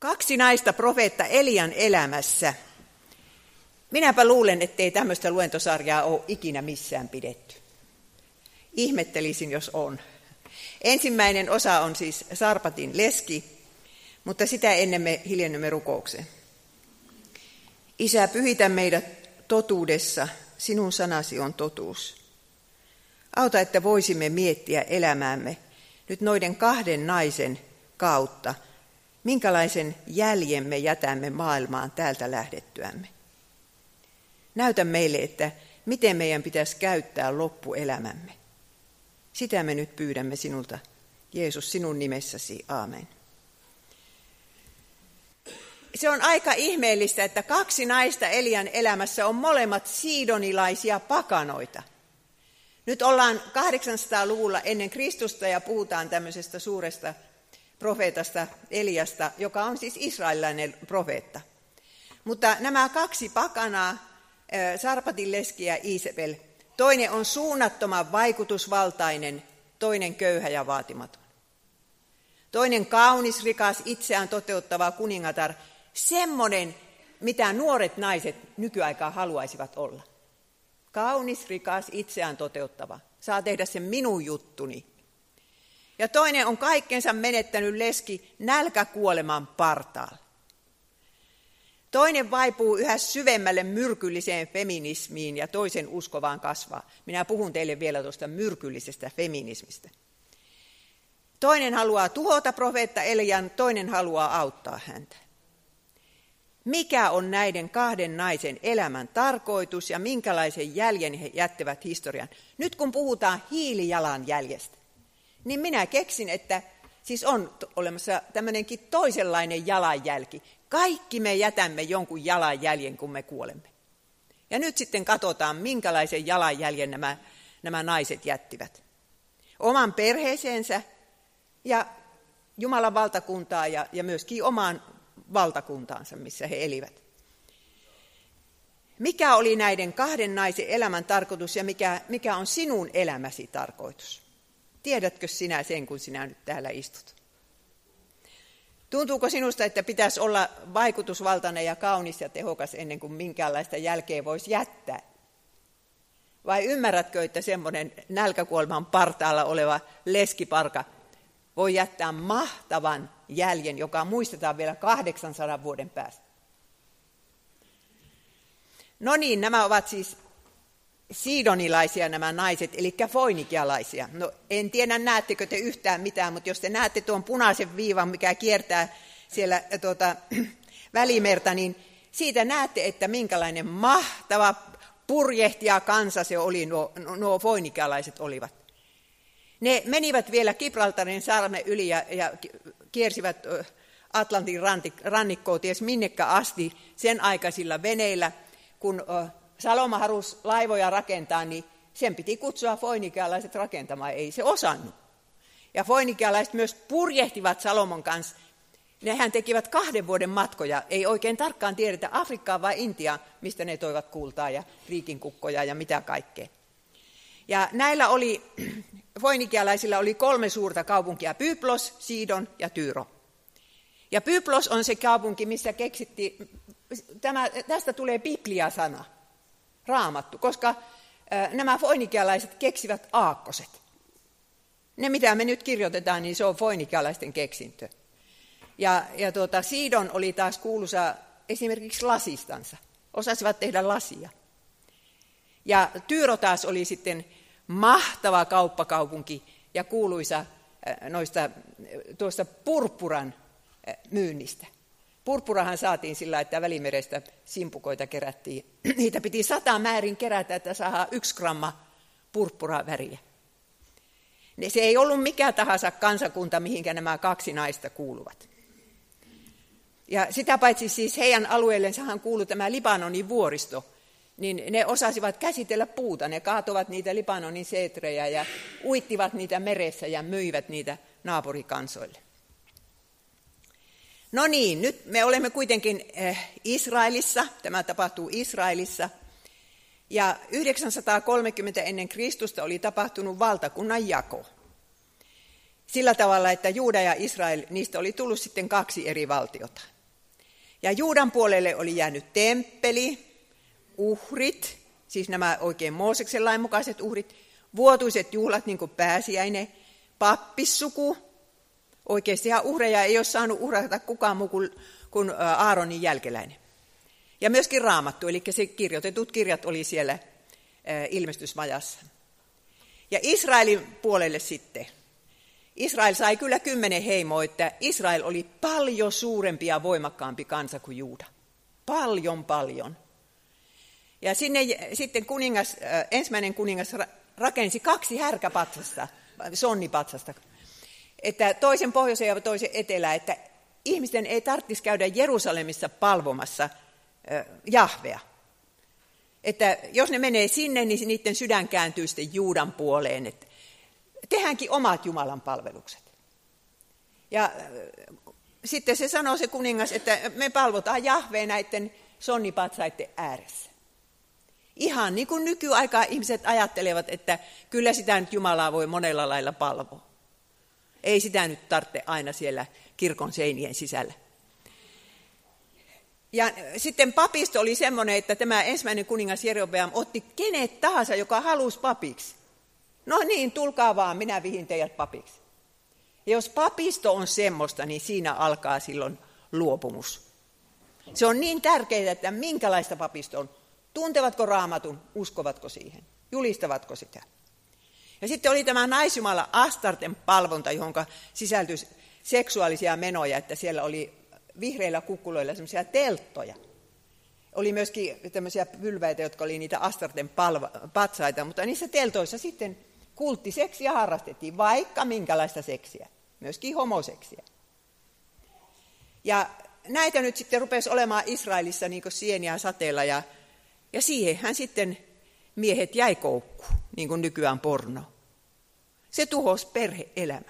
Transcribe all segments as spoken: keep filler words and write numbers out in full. Kaksi naista profeetta Elian elämässä. Minäpä luulen, ettei tämmöistä luentosarjaa ole ikinä missään pidetty. Ihmettelisin, jos on. Ensimmäinen osa on siis Sarpatin leski, mutta sitä ennen me hiljennymme rukoukseen. Isä, pyhitä meidät totuudessa, sinun sanasi on totuus. Auta, että voisimme miettiä elämäämme nyt noiden kahden naisen kautta, minkälaisen jäljen me jätämme maailmaan täältä lähdettyämme. Näytä meille, että miten meidän pitäisi käyttää loppuelämämme. Sitä me nyt pyydämme sinulta, Jeesus, sinun nimessäsi, aamen. Se on aika ihmeellistä, että kaksi naista Elian elämässä on molemmat siidonilaisia pakanoita. Nyt ollaan kahdeksansataa-luvulla ennen Kristusta ja puhutaan tämmöisestä suuresta profeetasta Eliasta, joka on siis israelilainen profeetta. Mutta nämä kaksi pakanaa, Sarpatin leski ja Iisebel, toinen on suunnattoman vaikutusvaltainen, toinen köyhä ja vaatimaton. Toinen kaunis, rikas, itseään toteuttava kuningatar, semmoinen, mitä nuoret naiset nykyaikaan haluaisivat olla. Kaunis, rikas, itseään toteuttava. Saa tehdä sen minun juttuni. Ja toinen on kaikkensa menettänyt leski nälkäkuoleman partaalle. Toinen vaipuu yhä syvemmälle myrkylliseen feminismiin ja toisen usko vaan kasvaa. Minä puhun teille vielä tuosta myrkyllisestä feminismistä. Toinen haluaa tuhota profeetta Elian, toinen haluaa auttaa häntä. Mikä on näiden kahden naisen elämän tarkoitus ja minkälaisen jäljen he jättävät historian? Nyt kun puhutaan hiilijalanjäljestä, niin minä keksin, että siis on olemassa tämmöinenkin toisenlainen jalanjälki. Kaikki me jätämme jonkun jalanjäljen, kun me kuolemme. Ja nyt sitten katsotaan, minkälaisen jalanjäljen nämä, nämä naiset jättivät. Oman perheeseensä ja Jumalan valtakuntaa ja, ja myöskin omaan valtakuntaansa, missä he elivät. Mikä oli näiden kahden naisen elämän tarkoitus ja mikä, mikä on sinun elämäsi tarkoitus? Tiedätkö sinä sen, kun sinä nyt täällä istut? Tuntuuko sinusta, että pitäisi olla vaikutusvaltainen ja kaunis ja tehokas ennen kuin minkäänlaista jälkeä voisi jättää? Vai ymmärrätkö, että semmoinen nälkäkuolman partaalla oleva leskiparka voi jättää mahtavan jäljen, joka muistetaan vielä kahdeksansadan vuoden päästä? No niin, nämä ovat siis siidonilaisia nämä naiset, eli foinikialaisia. No en tiedä, näettekö te yhtään mitään, mutta jos te näette tuon punaisen viivan, mikä kiertää siellä tuota, Välimerta, niin siitä näette, että minkälainen mahtava purjehtija kansa se oli, nuo, nuo foinikialaiset olivat. Ne menivät vielä Gibraltarin salmen yli ja, ja kiersivät Atlantin rannikkoa ties minnekä asti sen aikaisilla veneillä, kun Salomo halusi laivoja rakentaa, niin sen piti kutsua foinikialaiset rakentamaan, ei se osannut. Ja foinikialaiset myös purjehtivat Salomon kanssa. Nehän tekivät kahden vuoden matkoja, ei oikein tarkkaan tiedetä Afrikkaa vai Intiaa, mistä ne toivat kultaa ja riikinkukkoja ja mitä kaikkea. Ja näillä oli, foinikialaisilla oli kolme suurta kaupunkia, Byblos, Sidon ja Tyyro. Ja Byblos on se kaupunki, missä keksittiin, tämä, tästä tulee Biblia-sana. Raamattu, koska nämä foinikialaiset keksivät aakkoset. Ne, mitä me nyt kirjoitetaan, niin se on foinikialaisten keksintö. Ja, ja tuota, Sidon oli taas kuuluisa esimerkiksi lasistansa. Osasivat tehdä lasia. Ja Tyyro taas oli sitten mahtava kauppakaupunki ja kuuluisa noista, tuosta purppuran myynnistä. Purppurahan saatiin sillä, että Välimerestä simpukoita kerättiin. Niitä piti sata määrin kerätä, että saadaan yksi gramma purppuraa väriä. Se ei ollut mikä tahansa kansakunta, mihinkä nämä kaksi naista kuuluvat. Ja sitä paitsi siis heidän alueellensahan kuului tämä Libanonin vuoristo, niin ne osasivat käsitellä puuta. Ne kaatovat niitä Libanonin seetrejä ja uittivat niitä meressä ja myivät niitä naapurikansoille. No niin, nyt me olemme kuitenkin Israelissa, tämä tapahtuu Israelissa, ja yhdeksänsataakolmekymmentä ennen Kristusta oli tapahtunut valtakunnan jako. sillä tavalla, että Juuda ja Israel, niistä oli tullut sitten kaksi eri valtiota. Ja Juudan puolelle oli jäänyt temppeli, uhrit, siis nämä oikein Mooseksen lain mukaiset uhrit, vuotuiset juhlat niin kuin pääsiäinen, pappissuku. Oikeasti ihan uhreja ei ole saanut uhrata kukaan muu kuin Aaronin jälkeläinen. Ja myöskin raamattu, eli se kirjoitetut kirjat oli siellä ilmestysmajassa. Ja Israelin puolelle sitten. Israel sai kyllä kymmenen heimoa, että Israel oli paljon suurempi ja voimakkaampi kansa kuin Juuda. Paljon, paljon. Ja sinne sitten kuningas, ensimmäinen kuningas rakensi kaksi härkäpatsasta, sonnipatsasta, että toisen pohjoisen ja toisen etelään, että ihmisten ei tarvitsisi käydä Jerusalemissa palvomassa Jahvea. Että jos ne menee sinne, niin niiden sydän kääntyy sitten Juudan puoleen, että tehdäänkin omat Jumalan palvelukset. Ja sitten se sanoo se kuningas, että me palvotaan Jahvea näiden sonnipatsaiden ääressä. Ihan niin kuin nykyaikaa ihmiset ajattelevat, että kyllä sitä nyt Jumalaa voi monella lailla palvoa. Ei sitä nyt tarvitse aina siellä kirkon seinien sisällä. Ja sitten papisto oli semmoinen, että tämä ensimmäinen kuningas Jerobeam otti kenet tahansa, joka halusi papiksi. No niin, tulkaa vaan, minä vihin teidät papiksi. Ja jos papisto on semmoista, niin siinä alkaa silloin luopumus. Se on niin tärkeää, että minkälaista papisto on. Tuntevatko raamatun, uskovatko siihen, julistavatko sitä. Ja sitten oli tämä naisjumala Astarten palvonta, johon sisältyi seksuaalisia menoja, että siellä oli vihreillä kukkuloilla semmoisia telttoja. Oli myöskin tämmöisiä pylväitä, jotka oli niitä Astarten palva- patsaita, mutta niissä teltoissa sitten kulttiseksiä harrastettiin, vaikka minkälaista seksiä, myöskin homoseksiä. Ja näitä nyt sitten rupesi olemaan Israelissa niin kuin sieniä sateella, ja, ja siihenhän sitten miehet jäi koukkuun, niin kuin nykyään porno. Se tuhosi perhe-elämän.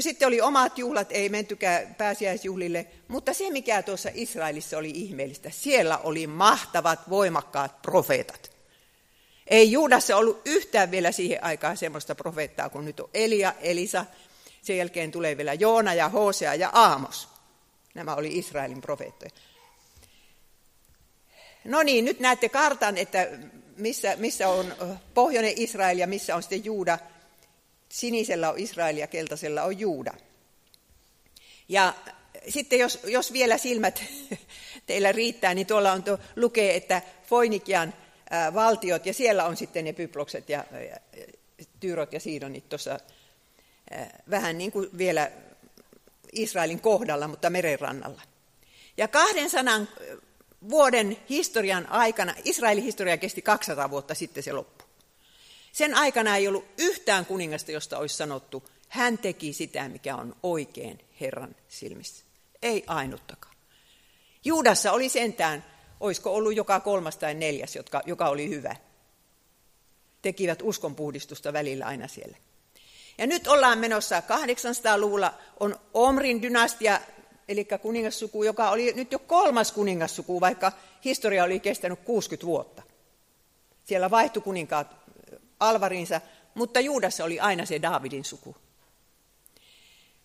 Sitten oli omat juhlat, ei mentykään pääsiäisjuhlille, mutta se mikä tuossa Israelissa oli ihmeellistä, siellä oli mahtavat, voimakkaat profeetat. Ei Juudassa ollut yhtään vielä siihen aikaan semmoista profeettaa, kun nyt on Elia, Elisa, sen jälkeen tulee vielä Joona ja Hosea ja Amos. Nämä oli Israelin profeettoja. No niin, nyt näette kartan, että missä, missä on pohjoinen Israel ja missä on sitten Juuda. Sinisellä on Israel ja keltaisella on Juuda. Ja sitten jos, jos vielä silmät teillä riittää, niin tuolla on tuo, lukee, että Foinikian ää, valtiot, ja siellä on sitten ne Pyblokset ja, ja Tyyrot ja Siidonit tuossa ää, vähän niin kuin vielä Israelin kohdalla, mutta merenrannalla. Ja kahdensadan vuoden historian aikana, Israelin historia kesti kaksisataa vuotta, sitten se loppui. Sen aikana ei ollut yhtään kuningasta, josta olisi sanottu, hän teki sitä, mikä on oikein Herran silmissä. Ei ainuttakaan. Juudassa oli sentään, olisiko ollut joka kolmas tai neljäs, jotka, joka oli hyvä. Tekivät uskonpuhdistusta välillä aina siellä. Ja nyt ollaan menossa kahdeksansataaluvulla, on Omrin dynastia, eli kuningassuku, joka oli nyt jo kolmas kuningassuku, vaikka historia oli kestänyt kuusikymmentä vuotta. Siellä vaihtui kuninkaat alvarinsa, mutta Juudassa oli aina se Daavidin suku.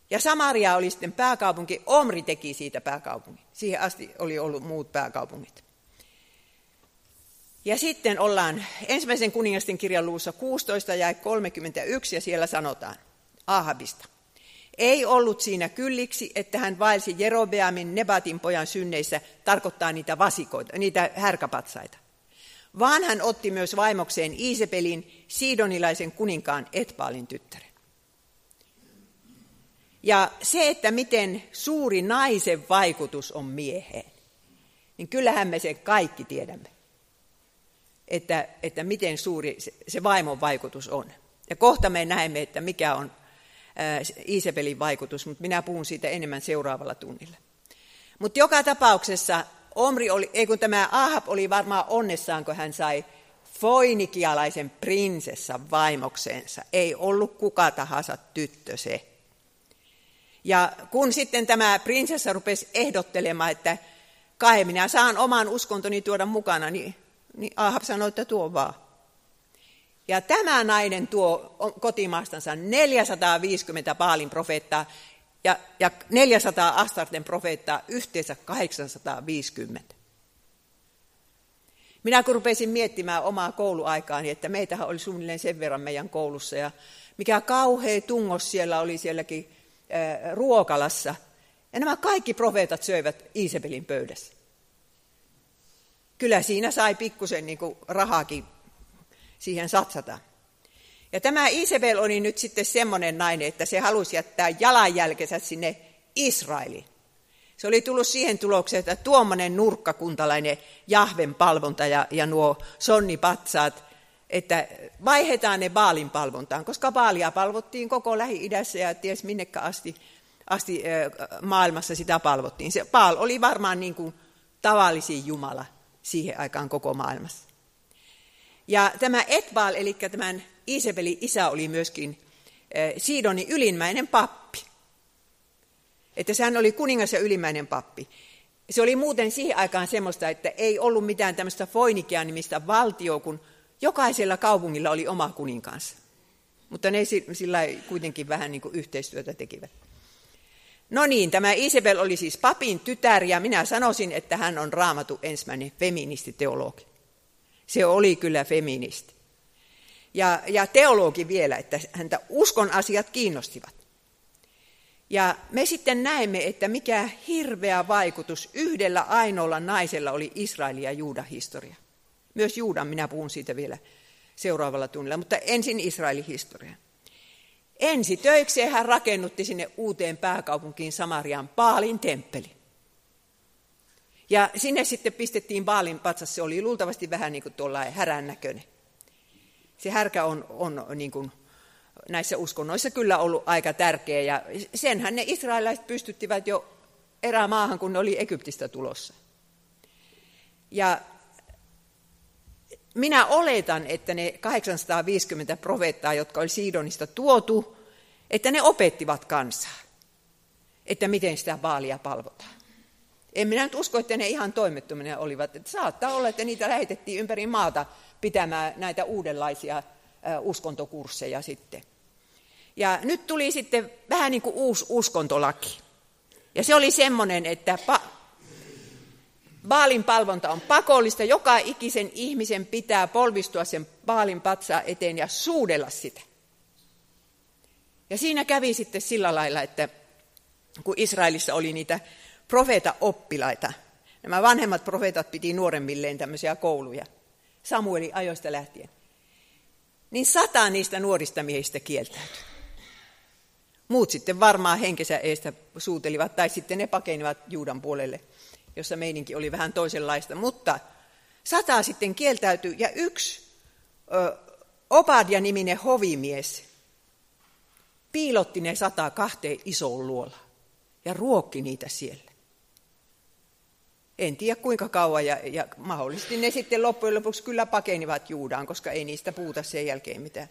Ja Samaria oli sitten pääkaupunki, Omri teki siitä pääkaupungin. Siihen asti oli ollut muut pääkaupungit. Ja sitten ollaan ensimmäisen kuningasten kirjan luvussa kuusitoista ja kolmekymmentäyksi, ja siellä sanotaan Ahabista. Ei ollut siinä kylliksi, että hän vaelsi Jerobeamin Nebatin pojan synneissä, tarkoittaa niitä vasikoita, niitä härkäpatsaita. Vaan hän otti myös vaimokseen Iisebelin, siidonilaisen kuninkaan Etpaalin tyttären. Ja se, että miten suuri naisen vaikutus on mieheen, niin kyllähän me sen kaikki tiedämme, että, että miten suuri se, se vaimon vaikutus on. Ja kohta me näemme, että mikä on Iisebelin vaikutus, mutta minä puhun siitä enemmän seuraavalla tunnilla. Mutta joka tapauksessa Omri oli, ei kun tämä Ahab oli varmaan onnessaan, kun hän sai foinikialaisen prinsessan vaimokseensa. Ei ollut kuka tahansa tyttö se. Ja kun sitten tämä prinsessa rupesi ehdottelemaan, että kai minä saan oman uskontoni tuoda mukana, niin, niin Ahab sanoi, että tuo vaan. Ja tämä nainen tuo kotimaastansa neljäsataaviisikymmentä Baalin profeettaa ja, ja neljäsataa Astarten profeettaa, yhteensä kahdeksansataaviisikymmentä. Minä kun rupesin miettimään omaa kouluaikaani, että meitähän oli suunnilleen sen verran meidän koulussa, ja mikä kauhea tungos siellä oli sielläkin ää, Ruokalassa. Ja nämä kaikki profeetat söivät Iisebelin pöydässä. Kyllä siinä sai pikkusen niin kuin rahakin siihen satsata. Ja tämä Iisebel oli nyt sitten semmoinen nainen, että se halusi jättää jalanjälkensä sinne Israeliin. Se oli tullut siihen tulokseen, että tuommoinen nurkkakuntalainen Jahven palvonta ja, ja nuo sonnipatsaat, että vaihdetaan ne Baalin palvontaan, koska Baalia palvottiin koko Lähi-idässä ja ties minnekä asti, asti maailmassa sitä palvottiin. Se Baal oli varmaan niin kuin tavallisin jumala siihen aikaan koko maailmassa. Ja tämä Etpaal, eli tämän Iisebelin isä, oli myöskin Siidonin ylimmäinen pappi. Että sehän oli kuningas ja ylimmäinen pappi. Se oli muuten siihen aikaan semmoista, että ei ollut mitään tämmöistä Foinikia-nimistä valtioa, kun jokaisella kaupungilla oli oma kuninkaansa. Mutta ne sillä kuitenkin vähän niin kuin yhteistyötä tekivät. No niin, tämä Iisebel oli siis papin tytär, ja minä sanoisin, että hän on Raamatun ensimmäinen feministiteologi. Se oli kyllä feministi. Ja, ja teologi vielä, että häntä uskon asiat kiinnostivat. Ja me sitten näemme, että mikä hirveä vaikutus yhdellä ainoalla naisella oli Israelin ja Juudan historia. Myös Juudan, minä puhun siitä vielä seuraavalla tunnilla, mutta ensin Israelin historia. Ensi töikseen hän rakennutti sinne uuteen pääkaupunkiin Samarian Baalin temppeli. Ja sinne sitten pistettiin Baalin patsas, se oli luultavasti vähän niin kuin tuollainen härän näköinen. Se härkä on, on niin kuin näissä uskonnoissa kyllä ollut aika tärkeä, ja senhän ne israelilaiset pystyttivät jo erämaahan, kun ne oli Egyptistä tulossa. Ja minä oletan, että ne kahdeksansataaviisikymmentä profeettaa, jotka oli Siidonista tuotu, että ne opettivat kansaa, että miten sitä Baalia palvotaan. En minä nyt usko, että ne ihan toimettomina olivat. Että saattaa olla, että niitä lähetettiin ympäri maata pitämään näitä uudenlaisia uskontokursseja sitten. Ja nyt tuli sitten vähän niin kuin uusi uskontolaki. Ja se oli semmoinen, että pa- Baalin palvonta on pakollista. Joka ikisen ihmisen pitää polvistua sen Baalin patsaan eteen ja suudella sitä. Ja siinä kävi sitten sillä lailla, että kun Israelissa oli niitä profeeta-oppilaita, nämä vanhemmat profeetat piti nuoremmilleen tämmöisiä kouluja, Samuelin ajoista lähtien, niin sata niistä nuorista miehistä kieltäytyi. Muut sitten varmaan henkensä eestä suutelivat, tai sitten ne pakenivat Juudan puolelle, jossa meininki oli vähän toisenlaista. Mutta sata sitten kieltäytyi, ja yksi ö, Obadja-niminen hovimies piilotti ne sata kahteen isoon luolaan ja ruokki niitä siellä. En tiedä kuinka kauan, ja, ja mahdollisesti ne sitten loppujen lopuksi kyllä pakenivat Juudaan, koska ei niistä puhuta sen jälkeen mitään.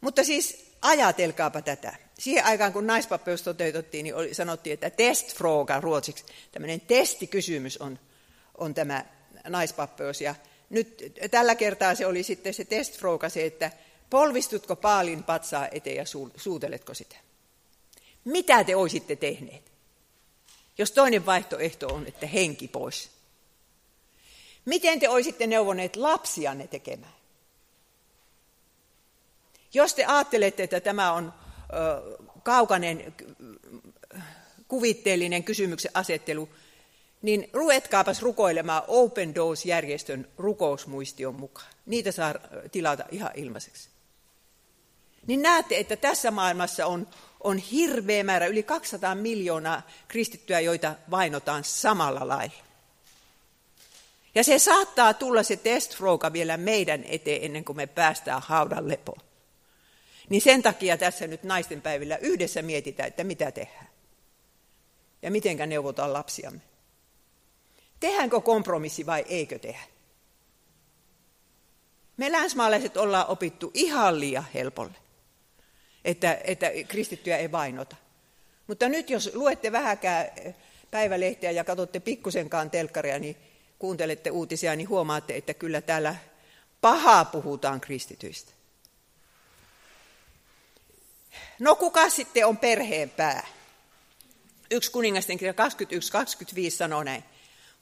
Mutta siis ajatelkaapa tätä. Siihen aikaan, kun naispappeus toteutettiin, niin oli, sanottiin, että testfråga ruotsiksi. Tämmöinen testikysymys on, on tämä naispappeus. Ja nyt tällä kertaa se oli sitten se testfråga se, että polvistutko Baalin patsaa eteen ja su, suuteletko sitä? Mitä te olisitte tehneet? Jos toinen vaihtoehto on, että henki pois. Miten te olisitte neuvoneet lapsianne tekemään? Jos te ajattelette, että tämä on ö, kaukainen kuvitteellinen kysymyksen asettelu, niin ruvetkaapas rukoilemaan Open Doors-järjestön rukousmuistion mukaan. Niitä saa tilata ihan ilmaiseksi. Niin näette, että tässä maailmassa on On hirveä määrä, yli kaksisataa miljoonaa kristittyä, joita vainotaan samalla lailla. Ja se saattaa tulla se testfråga vielä meidän eteen ennen kuin me päästään haudan lepoon. Niin sen takia tässä nyt naisten päivillä yhdessä mietitään, että mitä tehdään. Ja mitenkä neuvotaan lapsiamme. Tehdäänkö kompromissi vai eikö tehdä? Me länsimaalaiset ollaan opittu ihan liian helpolle. Että, että kristittyjä ei vainota. Mutta nyt jos luette vähäkään päivälehteä ja katsotte pikkusenkaan telkkaria, niin kuuntelette uutisia, niin huomaatte, että kyllä täällä pahaa puhutaan kristityistä. No kuka sitten on perheen pää? Yksi kuningasten kirja kaksikymmentäyksi kaksikymmentäviisi sanoo näin.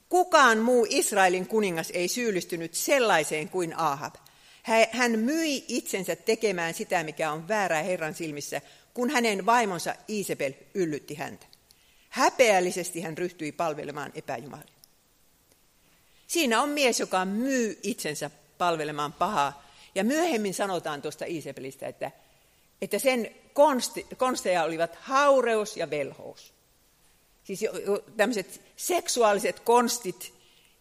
Kukaan muu Israelin kuningas ei syyllistynyt sellaiseen kuin Ahab. Hän myi itsensä tekemään sitä, mikä on väärää Herran silmissä, kun hänen vaimonsa Iisebel yllytti häntä. Häpeällisesti hän ryhtyi palvelemaan epäjumalia. Siinä on mies, joka myy itsensä palvelemaan pahaa. Ja myöhemmin sanotaan tuosta Iisebelistä, että, että sen konsti, konsteja olivat haureus ja velhous. Siis tämmöiset seksuaaliset konstit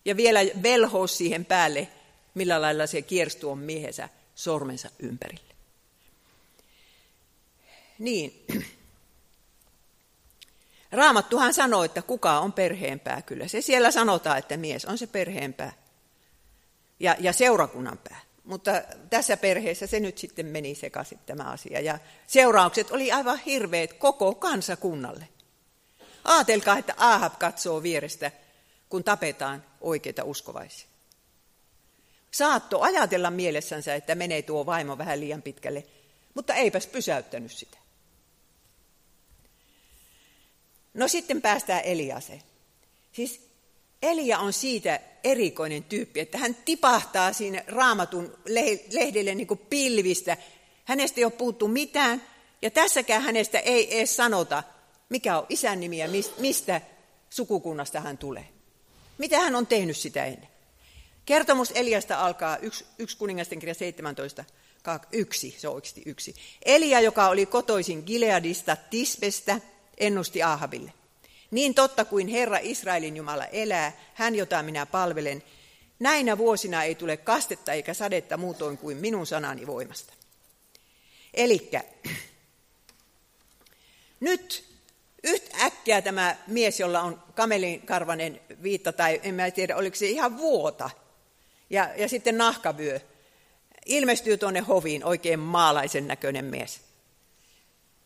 ja vielä velhous siihen päälle, millä lailla se kierstuu on miehensä sormensa ympärille. Niin. Raamattuhan sanoo, että kuka on perheenpää. Kyllä se siellä sanotaan, että mies on se perheenpää ja, ja seurakunnan pää. Mutta tässä perheessä se nyt sitten meni sekaisin tämä asia. Ja seuraukset oli aivan hirveät koko kansakunnalle. Aatelkaa, että Ahab katsoo vierestä, kun tapetaan oikeita uskovaisia. Saatto ajatella mielessänsä, että menee tuo vaimo vähän liian pitkälle, mutta eipäs pysäyttänyt sitä. No sitten päästään Eliaseen. Siis Elia on siitä erikoinen tyyppi, että hän tipahtaa siinä Raamatun lehdelle niin kuin pilvistä. Hänestä ei ole puhuttu mitään ja tässäkään hänestä ei edes sanota, mikä on isän nimi ja mistä sukukunnasta hän tulee. Mitä hän on tehnyt sitä ennen? Kertomus Eliasta alkaa yksi kuningasten kirja seitsemäntoista yksi, se on oikeasti yksi. Elia, joka oli kotoisin Gileadista Tispestä, ennusti Ahabille. Niin totta kuin Herra Israelin Jumala elää, hän jota minä palvelen, näinä vuosina ei tule kastetta eikä sadetta muutoin kuin minun sanani voimasta. Elikkä nyt yhtäkkiä tämä mies, jolla on kamelinkarvainen viitta, tai en mä tiedä, oliko se ihan vuota, ja, ja sitten nahkavyö, ilmestyy tuonne hoviin, oikein maalaisen näköinen mies.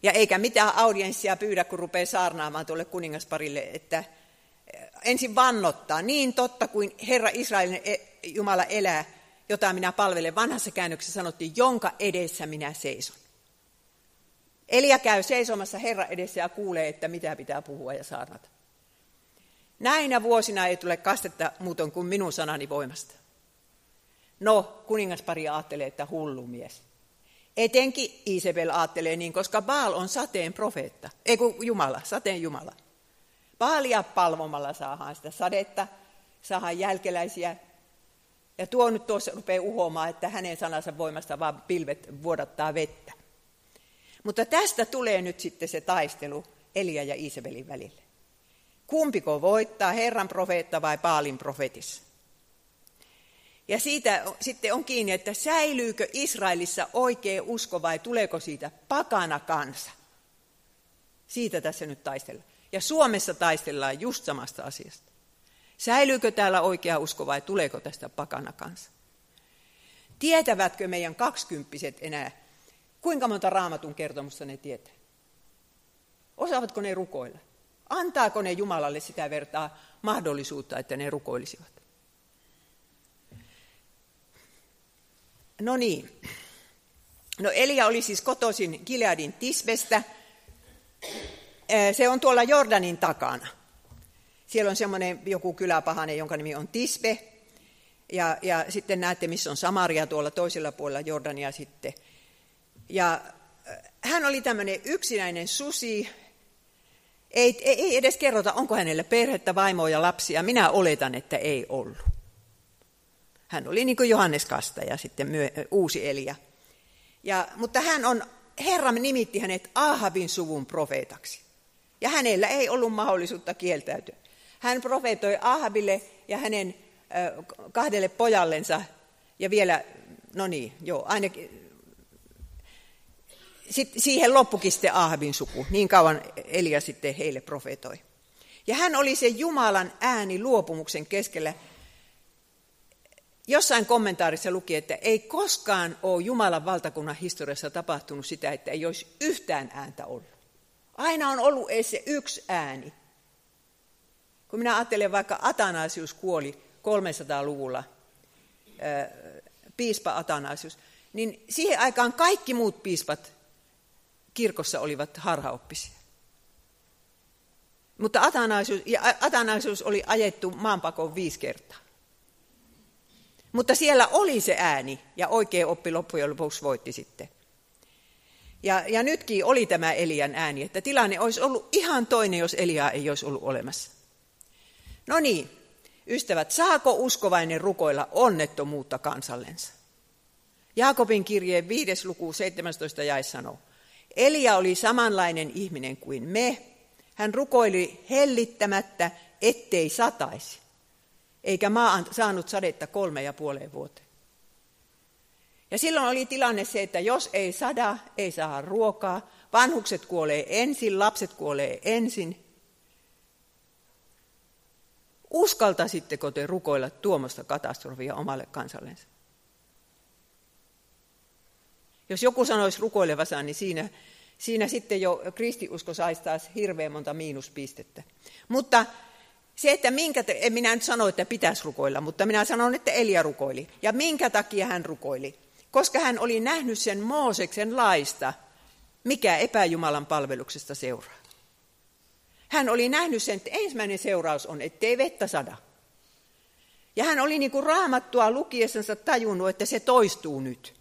Ja eikä mitään audienssia pyydä, kun rupeaa saarnaamaan tuolle kuningasparille, että ensin vannottaa, niin totta kuin Herra Israelin Jumala elää, jota minä palvelen. Vanhassa käännöksessä sanottiin, jonka edessä minä seison. Elia käy seisomassa Herran edessä ja kuulee, että mitä pitää puhua ja saarnata. Näinä vuosina ei tule kastetta muuton kuin minun sanani voimasta. No, kuningaspari ajattelee, että hullu mies. Etenkin Iisebel ajattelee niin, koska Baal on sateen profeetta, ei kun Jumala, sateen Jumala. Baalia palvomalla saadaan sitä sadetta, saadaan jälkeläisiä. Ja tuo nyt tuossa rupeaa uhoamaan, että hänen sanansa voimasta vaan pilvet vuodattaa vettä. Mutta tästä tulee nyt sitten se taistelu Elia ja Iisebelin välille. Kumpiko voittaa, Herran profeetta vai Baalin profetis? Ja siitä sitten on kiinni, että säilyykö Israelissa oikea usko vai tuleeko siitä pakana kansa? Siitä tässä nyt taistellaan. Ja Suomessa taistellaan just samasta asiasta. Säilyykö täällä oikea usko vai tuleeko tästä pakana kansa? Tietävätkö meidän kaksikymppiset enää, kuinka monta Raamatun kertomusta ne tietää? Osaavatko ne rukoilla? Antaako ne Jumalalle sitä vertaa mahdollisuutta, että ne rukoilisivat? No niin. No Elia oli siis kotoisin Gileadin Tisbestä. Se on tuolla Jordanin takana. Siellä on semmoinen joku kyläpahanen, jonka nimi on Tisbe. Ja, ja sitten näette, missä on Samaria tuolla toisella puolella Jordania sitten. Ja hän oli tämmöinen yksinäinen susi. Ei, ei edes kerrota, onko hänellä perhettä, vaimoa ja lapsia. Minä oletan, että ei ollut. Hän oli niin kuin Johannes Kastaja, sitten myö, uusi Elia. Ja, mutta hän on, Herra nimitti hänet Ahabin suvun profeetaksi. Ja hänellä ei ollut mahdollisuutta kieltäytyä. Hän profeetoi Ahabille ja hänen ö, kahdelle pojallensa. Ja vielä, no niin, joo, ainakin... Sitten siihen loppukin sitten Ahabin suku, niin kauan Elia sitten heille profetoi. Ja hän oli se Jumalan ääni luopumuksen keskellä. Jossain kommentaarissa luki, että ei koskaan ole Jumalan valtakunnan historiassa tapahtunut sitä, että ei olisi yhtään ääntä ollut. Aina on ollut edes se yksi ääni. Kun minä ajattelen, vaikka Atanasius kuoli kolmesataaluvulla piispa Atanasius, niin siihen aikaan kaikki muut piispat kirkossa olivat harhaoppisia. Mutta Atanasius, ja Atanasius oli ajettu maanpakoon viisi kertaa. Mutta siellä oli se ääni ja oikea oppi loppujen lopuksi voitti sitten. Ja, ja nytkin oli tämä Elian ääni, että tilanne olisi ollut ihan toinen, jos Eliaa ei olisi ollut olemassa. No niin, ystävät, saako uskovainen rukoilla onnettomuutta kansallensa? Jaakobin kirjeen viides luku seitsemästoista jae sanoo, Elia oli samanlainen ihminen kuin me. Hän rukoili hellittämättä, ettei sataisi, eikä maa saanut sadetta kolme ja puoleen vuoteen. Ja silloin oli tilanne se, että jos ei sada, ei saa ruokaa, vanhukset kuolee ensin, lapset kuolee ensin. Uskaltaisitteko te rukoilla tuommoista katastrofia omalle kansallensa? Jos joku sanoisi rukoilevansa, niin siinä, siinä sitten jo kristiusko saisi taas hirveän monta miinuspistettä. Mutta se, että minkä, en minä nyt sano, että pitäisi rukoilla, mutta minä sanon, että Elia rukoili. Ja minkä takia hän rukoili? Koska hän oli nähnyt sen Mooseksen laista, mikä epäjumalan palveluksesta seuraa. Hän oli nähnyt sen, että ensimmäinen seuraus on, ettei vettä sada. Ja hän oli niin kuin raamattua lukiessansa tajunnut, että se toistuu nyt.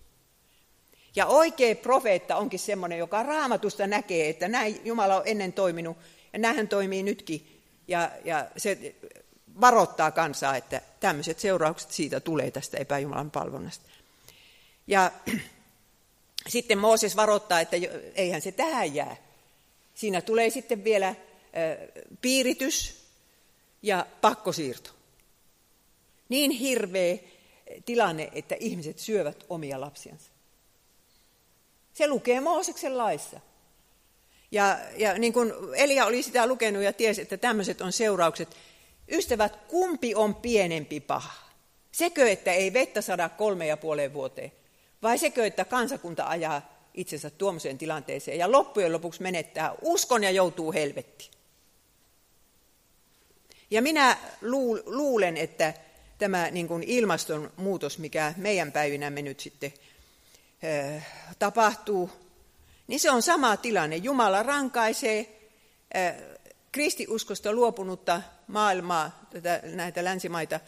Ja oikea profeetta onkin semmoinen, joka raamatusta näkee, että näin Jumala on ennen toiminut ja näin hän toimii nytkin. Ja, ja se varoittaa kansaa, että tämmöiset seuraukset siitä tulee tästä epäjumalan palvonnasta. Ja sitten Mooses varoittaa, että eihän se tähän jää. Siinä tulee sitten vielä äh, piiritys ja pakkosiirto. Niin hirveä tilanne, että ihmiset syövät omia lapsiansa. Se lukee Mooseksen laissa. Ja, ja niin kuin Elia oli sitä lukenut ja tiesi, että tämmöiset on seuraukset. Ystävät, kumpi on pienempi paha? Sekö, että ei vettä sada kolme ja puoleen vuoteen? Vai sekö, että kansakunta ajaa itsensä tuommoiseen tilanteeseen ja loppujen lopuksi menettää uskon ja joutuu helvettiin? Ja minä luulen, että tämä niin kuin ilmastonmuutos, mikä meidän päivinämme nyt sitten tapahtuu, niin se on sama tilanne. Jumala rankaisee kristiuskosta luopunutta maailmaa, näitä länsimaita,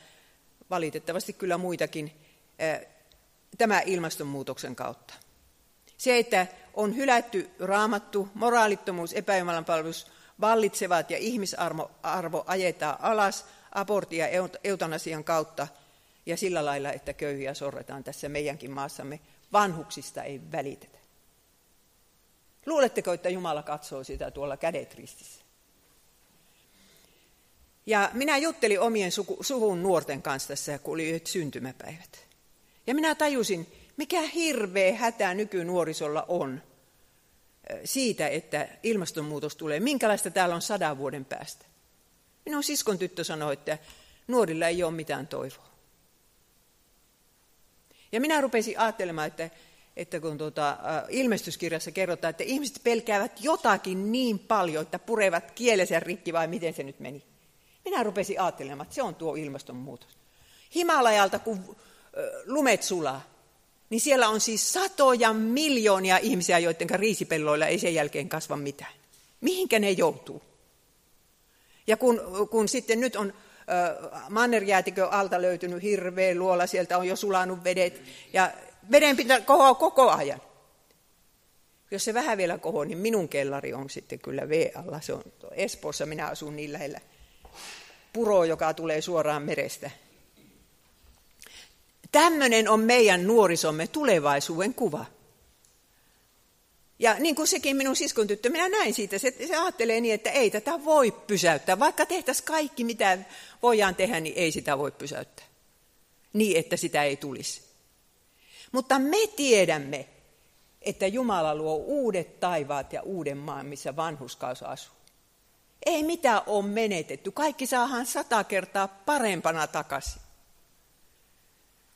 valitettavasti kyllä muitakin, tämä ilmastonmuutoksen kautta. Se, että on hylätty raamattu, moraalittomuus, epäjumalanpalvelus vallitsevat ja ihmisarvo arvo ajetaan alas abortin ja eutanasian kautta ja sillä lailla, että köyhiä sorretaan tässä meidänkin maassamme. Vanhuksista ei välitetä. Luuletteko, että Jumala katsoo sitä tuolla kädet ristissä? Ja minä juttelin omien suvun nuorten kanssa tässä, kun oli syntymäpäivät. Ja minä tajusin, mikä hirveä hätä nykynuorisolla on siitä, että ilmastonmuutos tulee. Minkälaista täällä on sadan vuoden päästä? Minun siskon tyttö sanoi, että nuorilla ei ole mitään toivoa. Ja minä rupesin ajattelemaan, että, että kun tuota, ilmestyskirjassa kerrotaan, että ihmiset pelkäävät jotakin niin paljon, että purevat kielensä rikki, vai miten se nyt meni. Minä rupesin ajattelemaan, että se on tuo ilmastonmuutos. Himalajalta, kun lumet sulaa, niin siellä on siis satoja miljoonia ihmisiä, joiden riisipelloilla ei sen jälkeen kasva mitään. Mihinkä ne joutuu? Ja kun, kun sitten nyt on mannerjäätikön alta löytynyt hirveä luola, sieltä on jo sulanut vedet, ja veden pitää kohoa koko ajan. Jos se vähän vielä kohoo, niin minun kellari on sitten kyllä vee alla. Se on Espoossa, minä asun niin lähellä puroa, joka tulee suoraan merestä. Tämmöinen on meidän nuorisomme tulevaisuuden kuva. Ja niin kuin sekin minun siskon tyttö, minä näin siitä, se, se ajattelee niin, että ei tätä voi pysäyttää. Vaikka tehtäisiin kaikki, mitä voidaan tehdä, niin ei sitä voi pysäyttää. Niin, että sitä ei tulisi. Mutta me tiedämme, että Jumala luo uudet taivaat ja uuden maan, missä vanhurskaus asuu. Ei mitään ole menetetty. Kaikki saadaan sata kertaa parempana takaisin.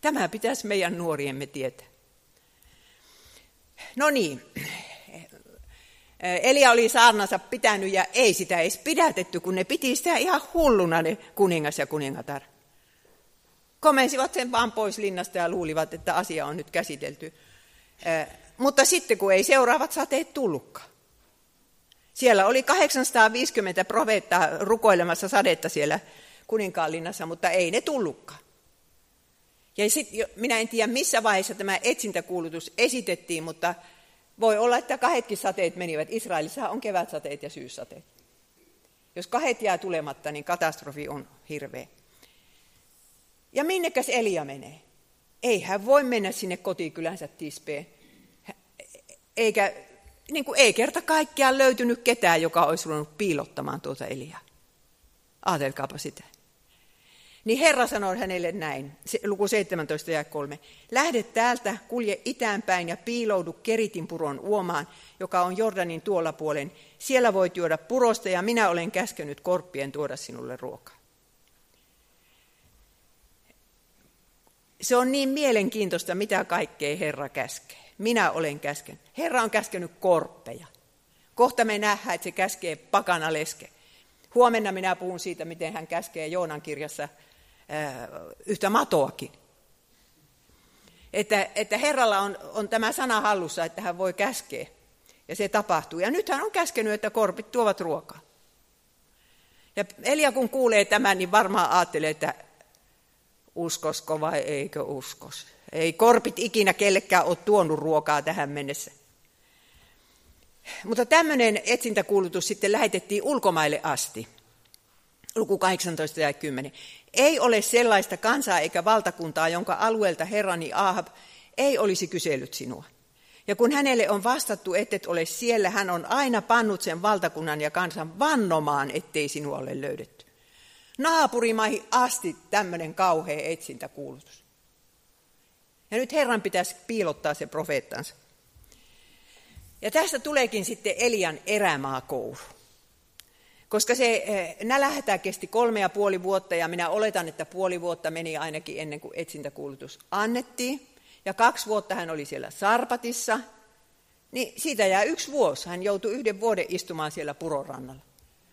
Tämä pitäisi meidän nuoriemme tietää. No niin. Elia oli saarnansa pitänyt ja ei sitä edes pidätetty, kun ne piti sitä ihan hulluna ne kuningas ja kuningatar. komensivat sen vaan pois linnasta ja luulivat, että asia on nyt käsitelty. Mutta sitten kun ei seuraavat sateet tullutkaan. Siellä oli kahdeksansataaviisikymmentä profeettaa rukoilemassa sadetta siellä kuninkaanlinnassa, mutta ei ne tullutkaan. Ja sitten minä en tiedä missä vaiheessa tämä etsintäkuulutus esitettiin, mutta voi olla, että kahdetkin sateet menivät. Israelissa on kevätsateet ja syyssateet. Jos kahdet jää tulematta, niin katastrofi on hirveä. Ja minnekäs Elia menee? Ei hän voi mennä sinne kotikylänsä Tispeen. Eikä, niin kuin ei kerta kaikkiaan löytynyt ketään, joka olisi ruvennut piilottamaan tuota Eliaa. Aatelkaapa sitä. Niin Herra sanoi hänelle näin, luku seitsemäntoista ja kolme. Lähde täältä, kulje itäänpäin ja piiloudu Keritin puron uomaan, joka on Jordanin tuolla puolen. Siellä voit juoda purosta ja minä olen käskenyt korppien tuoda sinulle ruokaa. Se on niin mielenkiintoista, mitä kaikkea Herra käskee. Minä olen käskenyt. Herra on käskenyt korppeja. Kohta me nähdään, että se käskee pakana leske. Huomenna minä puhun siitä, miten hän käskee Joonan kirjassa ää, yhtä matoakin. Että, että Herralla on, on tämä sana hallussa, että hän voi käskeä. Ja se tapahtuu. Ja nyt hän on käskenyt, että korpit tuovat ruokaa. Ja Elia kun kuulee tämän, niin varmaan ajattelee, että uskosko vai eikö uskos? Ei korpit ikinä kellekään ole tuonut ruokaa tähän mennessä. Mutta tämmöinen etsintäkuulutus sitten lähetettiin ulkomaille asti. Luku kahdeksantoista ja kymmenen. Ei ole sellaista kansaa eikä valtakuntaa, jonka alueelta herrani Ahab ei olisi kysellyt sinua. Ja kun hänelle on vastattu, ettet ole siellä, hän on aina pannut sen valtakunnan ja kansan vannomaan, ettei sinua ole löydetty. Naapurimaihin asti tämmöinen kauhea etsintäkuulutus. Ja nyt Herran pitäisi piilottaa se profeettansa. Ja tästä tuleekin sitten Elian erämaakouru. Koska se nälähätä kesti kolme ja puoli vuotta, ja minä oletan, että puoli vuotta meni ainakin ennen kuin etsintäkuulutus annettiin. Ja kaksi vuotta hän oli siellä Sarpatissa. Niin siitä jää yksi vuosi. Hän joutui yhden vuoden istumaan siellä puronrannalla,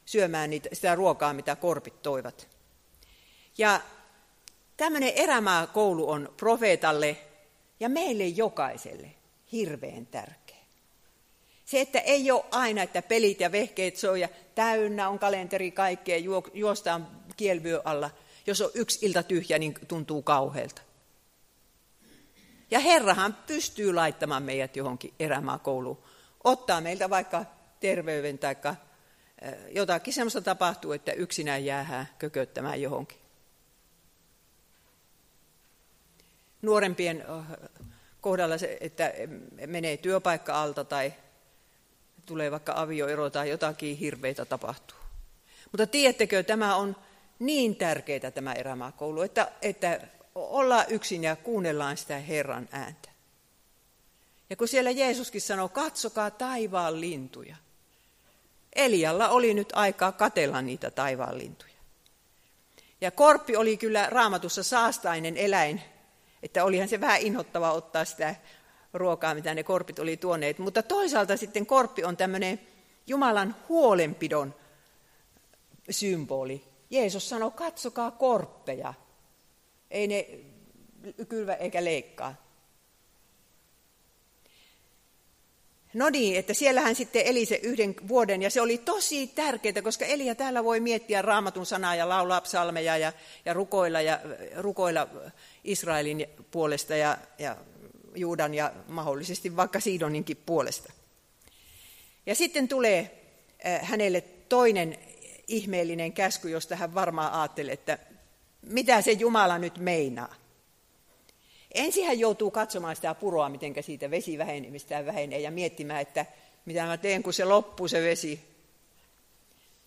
syömään niitä, sitä ruokaa, mitä korpit toivat. Ja tämmöinen erämaakoulu on profeetalle ja meille jokaiselle hirveän tärkeä. Se, että ei ole aina, että pelit ja vehkeet soi ja täynnä on kalenteri kaikkea, juostaan kielvyö alla. Jos on yksi ilta tyhjä, niin tuntuu kauhealta. Ja Herrahan pystyy laittamaan meidät johonkin erämaakouluun. Ottaa meiltä vaikka terveyden tai jotakin semmoista tapahtuu, että yksinään jäähään kököttämään johonkin. Nuorempien kohdalla se, että menee työpaikka alta tai tulee vaikka avioero tai jotakin hirveitä tapahtuu. Mutta tiedättekö, tämä on niin tärkeää tämä erämaakoulu, että, että ollaan yksin ja kuunnellaan sitä Herran ääntä. Ja kun siellä Jeesuskin sanoo, katsokaa taivaan lintuja. Elialla oli nyt aikaa katella niitä taivaan lintuja. Ja korppi oli kyllä Raamatussa saastainen eläin, että olihan se vähän inhottava ottaa sitä ruokaa, mitä ne korpit oli tuoneet. Mutta toisaalta sitten korppi on tämmöinen Jumalan huolenpidon symboli. Jeesus sanoi, katsokaa korppeja. Ei ne kylvä eikä leikkaa. No niin, että siellähän sitten eli se yhden vuoden, ja se oli tosi tärkeää, koska Elia täällä voi miettiä Raamatun sanaa ja laulaa psalmeja ja, ja, rukoilla, ja rukoilla Israelin puolesta ja, ja Juudan ja mahdollisesti vaikka Siidoninkin puolesta. Ja sitten tulee hänelle toinen ihmeellinen käsky, josta hän varmaan ajattelee, että mitä se Jumala nyt meinaa. Ensin hän joutuu katsomaan sitä puroa, miten siitä vesi vähenemistään vähenee ja miettimään, että mitä mä teen, kun se loppuu se vesi.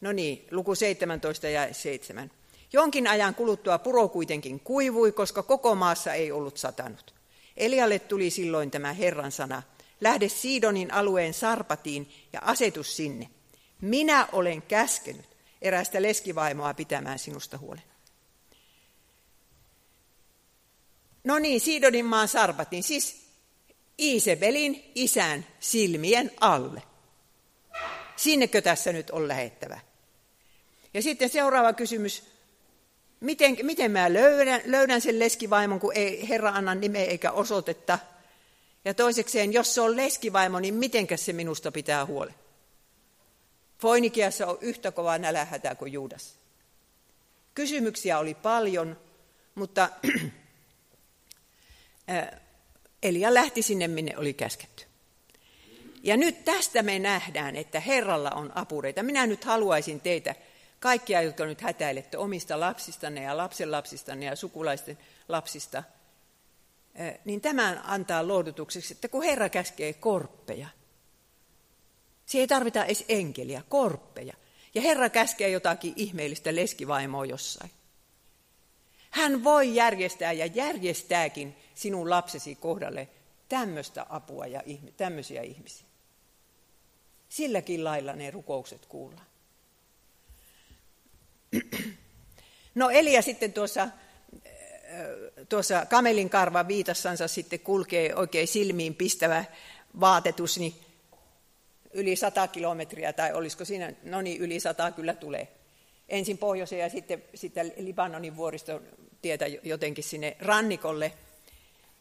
No niin, luku seitsemäntoista ja seitsemän. Jonkin ajan kuluttua puro kuitenkin kuivui, koska koko maassa ei ollut satanut. Elialle tuli silloin tämä Herran sana. Lähde Siidonin alueen Sarpatiin ja asetu sinne. Minä olen käskenyt erästä leskivaimoa pitämään sinusta huolen. No niin, Siidonin maan Sarpatin, siis Iisebelin isän silmien alle. Sinnekö tässä nyt on lähettävä? Ja sitten seuraava kysymys. Miten, miten mä löydän, löydän sen leskivaimon, kun ei Herra anna nimeä eikä osoitetta. Ja toisekseen, jos se on leskivaimo, niin mitenkäs se minusta pitää huolen? Foinikiassa on yhtä kovaa nälähätää kuin Juudas. Kysymyksiä oli paljon, mutta Elia lähti sinne, minne oli käsketty. Ja nyt tästä me nähdään, että Herralla on apureita. Minä nyt haluaisin teitä, kaikkia, jotka nyt hätäilette omista lapsistanne ja lapsenlapsistanne ja sukulaisten lapsista, niin tämän antaa lohdutukseksi, että kun Herra käskee korppeja, siihen ei tarvita edes enkeliä, korppeja. Ja Herra käskee jotakin ihmeellistä leskivaimoa jossain. Hän voi järjestää ja järjestääkin sinun lapsesi kohdalle tämmöistä apua ja tämmöisiä ihmisiä. Silläkin lailla ne rukoukset kuullaan. No Elia sitten tuossa, tuossa kamelin karva viitassansa sitten kulkee oikein silmiin pistävä vaatetus, niin yli sata kilometriä, tai olisiko siinä, no niin, yli sata kyllä tulee. Ensin pohjoiseen ja sitten, sitten Libanonin vuoriston tietä jotenkin sinne rannikolle.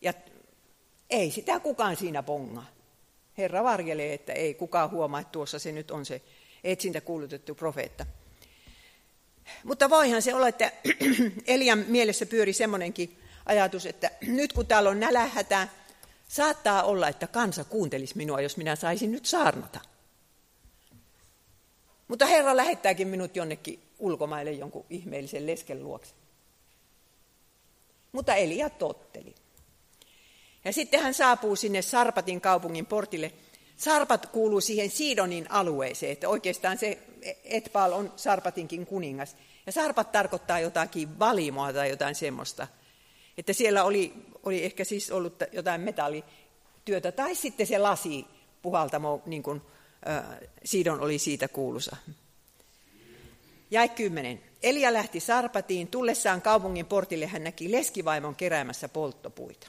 Ja ei sitä kukaan siinä bongaa. Herra varjelee, että ei kukaan huomaa, että tuossa se nyt on se etsintä kuulutettu profeetta. Mutta voihan se olla, että Elian mielessä pyöri semmoinenkin ajatus, että nyt kun täällä on nälähätä, saattaa olla, että kansa kuuntelisi minua, jos minä saisin nyt saarnata. Mutta Herra lähettääkin minut jonnekin ulkomaille jonkun ihmeellisen lesken luokse. Mutta Elia totteli. Ja sitten hän saapuu sinne Sarpatin kaupungin portille. Sarpat kuuluu siihen Siidonin alueeseen, että oikeastaan se Etpaal on Sarpatinkin kuningas. Ja Sarpat tarkoittaa jotakin valimoa tai jotain semmoista. Että siellä oli, oli ehkä siis ollut jotain metallityötä, tai sitten se lasipuhaltamo, niin kuin äh, Siidon oli siitä kuuluisa. Jae kymmenen. Elia lähti Sarpatiin, tullessaan kaupungin portille hän näki leskivaimon keräämässä polttopuita.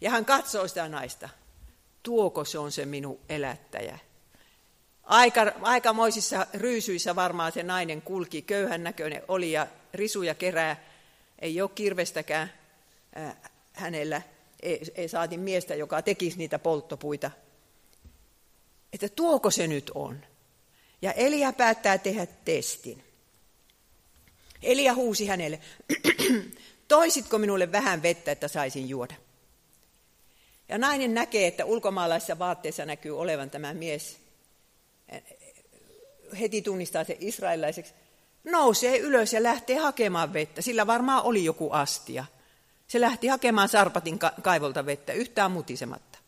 Ja hän katsoi sitä naista, tuoko se on se minun elättäjä. Aika, aikamoisissa ryysyissä varmaan se nainen kulki, köyhän näköinen oli ja risuja kerää. Ei ole kirvestäkään äh, hänellä, ei, ei saati miestä, joka tekisi niitä polttopuita. Että tuoko se nyt on? Ja Elia päättää tehdä testin. Elia huusi hänelle, toisitko minulle vähän vettä, että saisin juoda? Ja nainen näkee, että ulkomaalaisessa vaatteessa näkyy olevan tämä mies. Heti tunnistaa se israelilaiseksi. Nousee ylös ja lähtee hakemaan vettä. Sillä varmaan oli joku astia. Se lähti hakemaan Sarpatin kaivolta vettä yhtään mutisematta.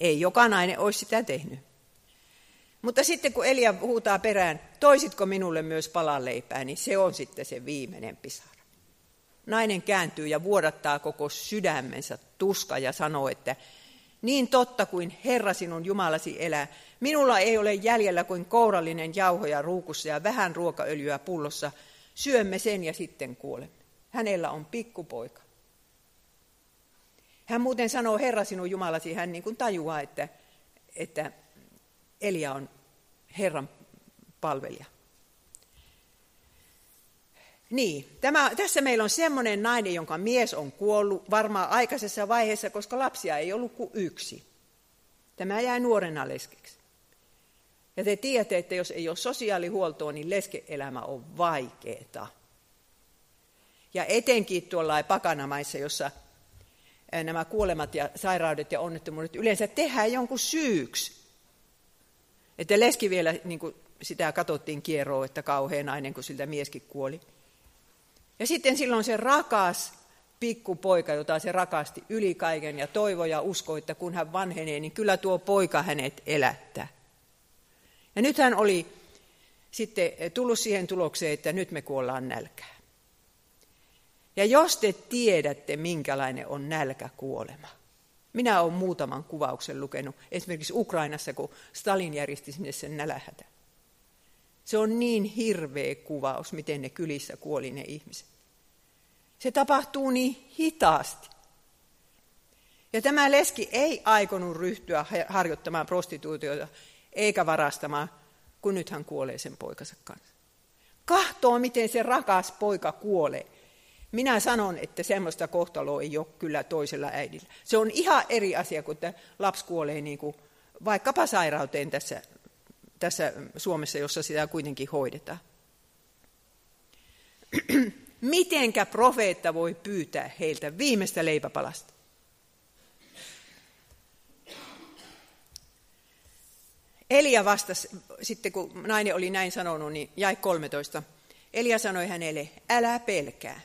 Ei joka nainen olisi sitä tehnyt. Mutta sitten kun Elia huutaa perään, toisitko minulle myös palan leipää, niin se on sitten se viimeinen pisara. Nainen kääntyy ja vuodattaa koko sydämensä tuska ja sanoo, että niin totta kuin Herra sinun Jumalasi elää, minulla ei ole jäljellä kuin kourallinen jauhoja ruukussa ja vähän ruokaöljyä pullossa. Syömme sen ja sitten kuolemme. Hänellä on pikkupoika. Hän muuten sanoo Herra sinun Jumalasi, hän niin kuin tajuaa, että, että Elia on Herran palvelija. Niin, tämä, tässä meillä on semmoinen nainen, jonka mies on kuollut varmaan aikaisessa vaiheessa, koska lapsia ei ollut kuin yksi. Tämä jää nuorena leskeksi. Ja te tiedätte, että jos ei ole sosiaalihuoltoa, niin leskeelämä on vaikeaa. Ja etenkin tuolla pakanamaissa, jossa nämä kuolemat ja sairaudet ja onnettomuudet yleensä tehdään jonkun syyksi. Että leski vielä, niin kuin sitä katsottiin kierroa, että kauhea nainen, kun siltä mieskin kuoli. Ja sitten silloin se rakas pikkupoika, jota se rakasti yli kaiken ja toivoi ja uskoi, että kun hän vanhenee, niin kyllä tuo poika hänet elättää. Ja nyt hän oli sitten tullut siihen tulokseen, että nyt me kuollaan nälkää. Ja jos te tiedätte, minkälainen on nälkäkuolema. Minä olen muutaman kuvauksen lukenut, esimerkiksi Ukrainassa, kun Stalin järjesti sinne sen nälähätä. Se on niin hirveä kuvaus, miten ne kylissä kuoli ne ihmiset. Se tapahtuu niin hitaasti. Ja tämä leski ei aikonut ryhtyä harjoittamaan prostituutiota eikä varastamaan, kun nyt hän kuolee sen poikansa kanssa. kahtoo, miten se rakas poika kuolee. Minä sanon, että semmoista kohtaloa ei ole kyllä toisella äidillä. Se on ihan eri asia, kun lapsi kuolee niin kuin vaikkapa sairauteen tässä, tässä Suomessa, jossa sitä kuitenkin hoidetaan. Mitenkä profeetta voi pyytää heiltä viimeistä leipäpalasta? Elia vastasi, sitten kun nainen oli näin sanonut, niin jae kolmetoista. Elia sanoi hänelle, älä pelkää,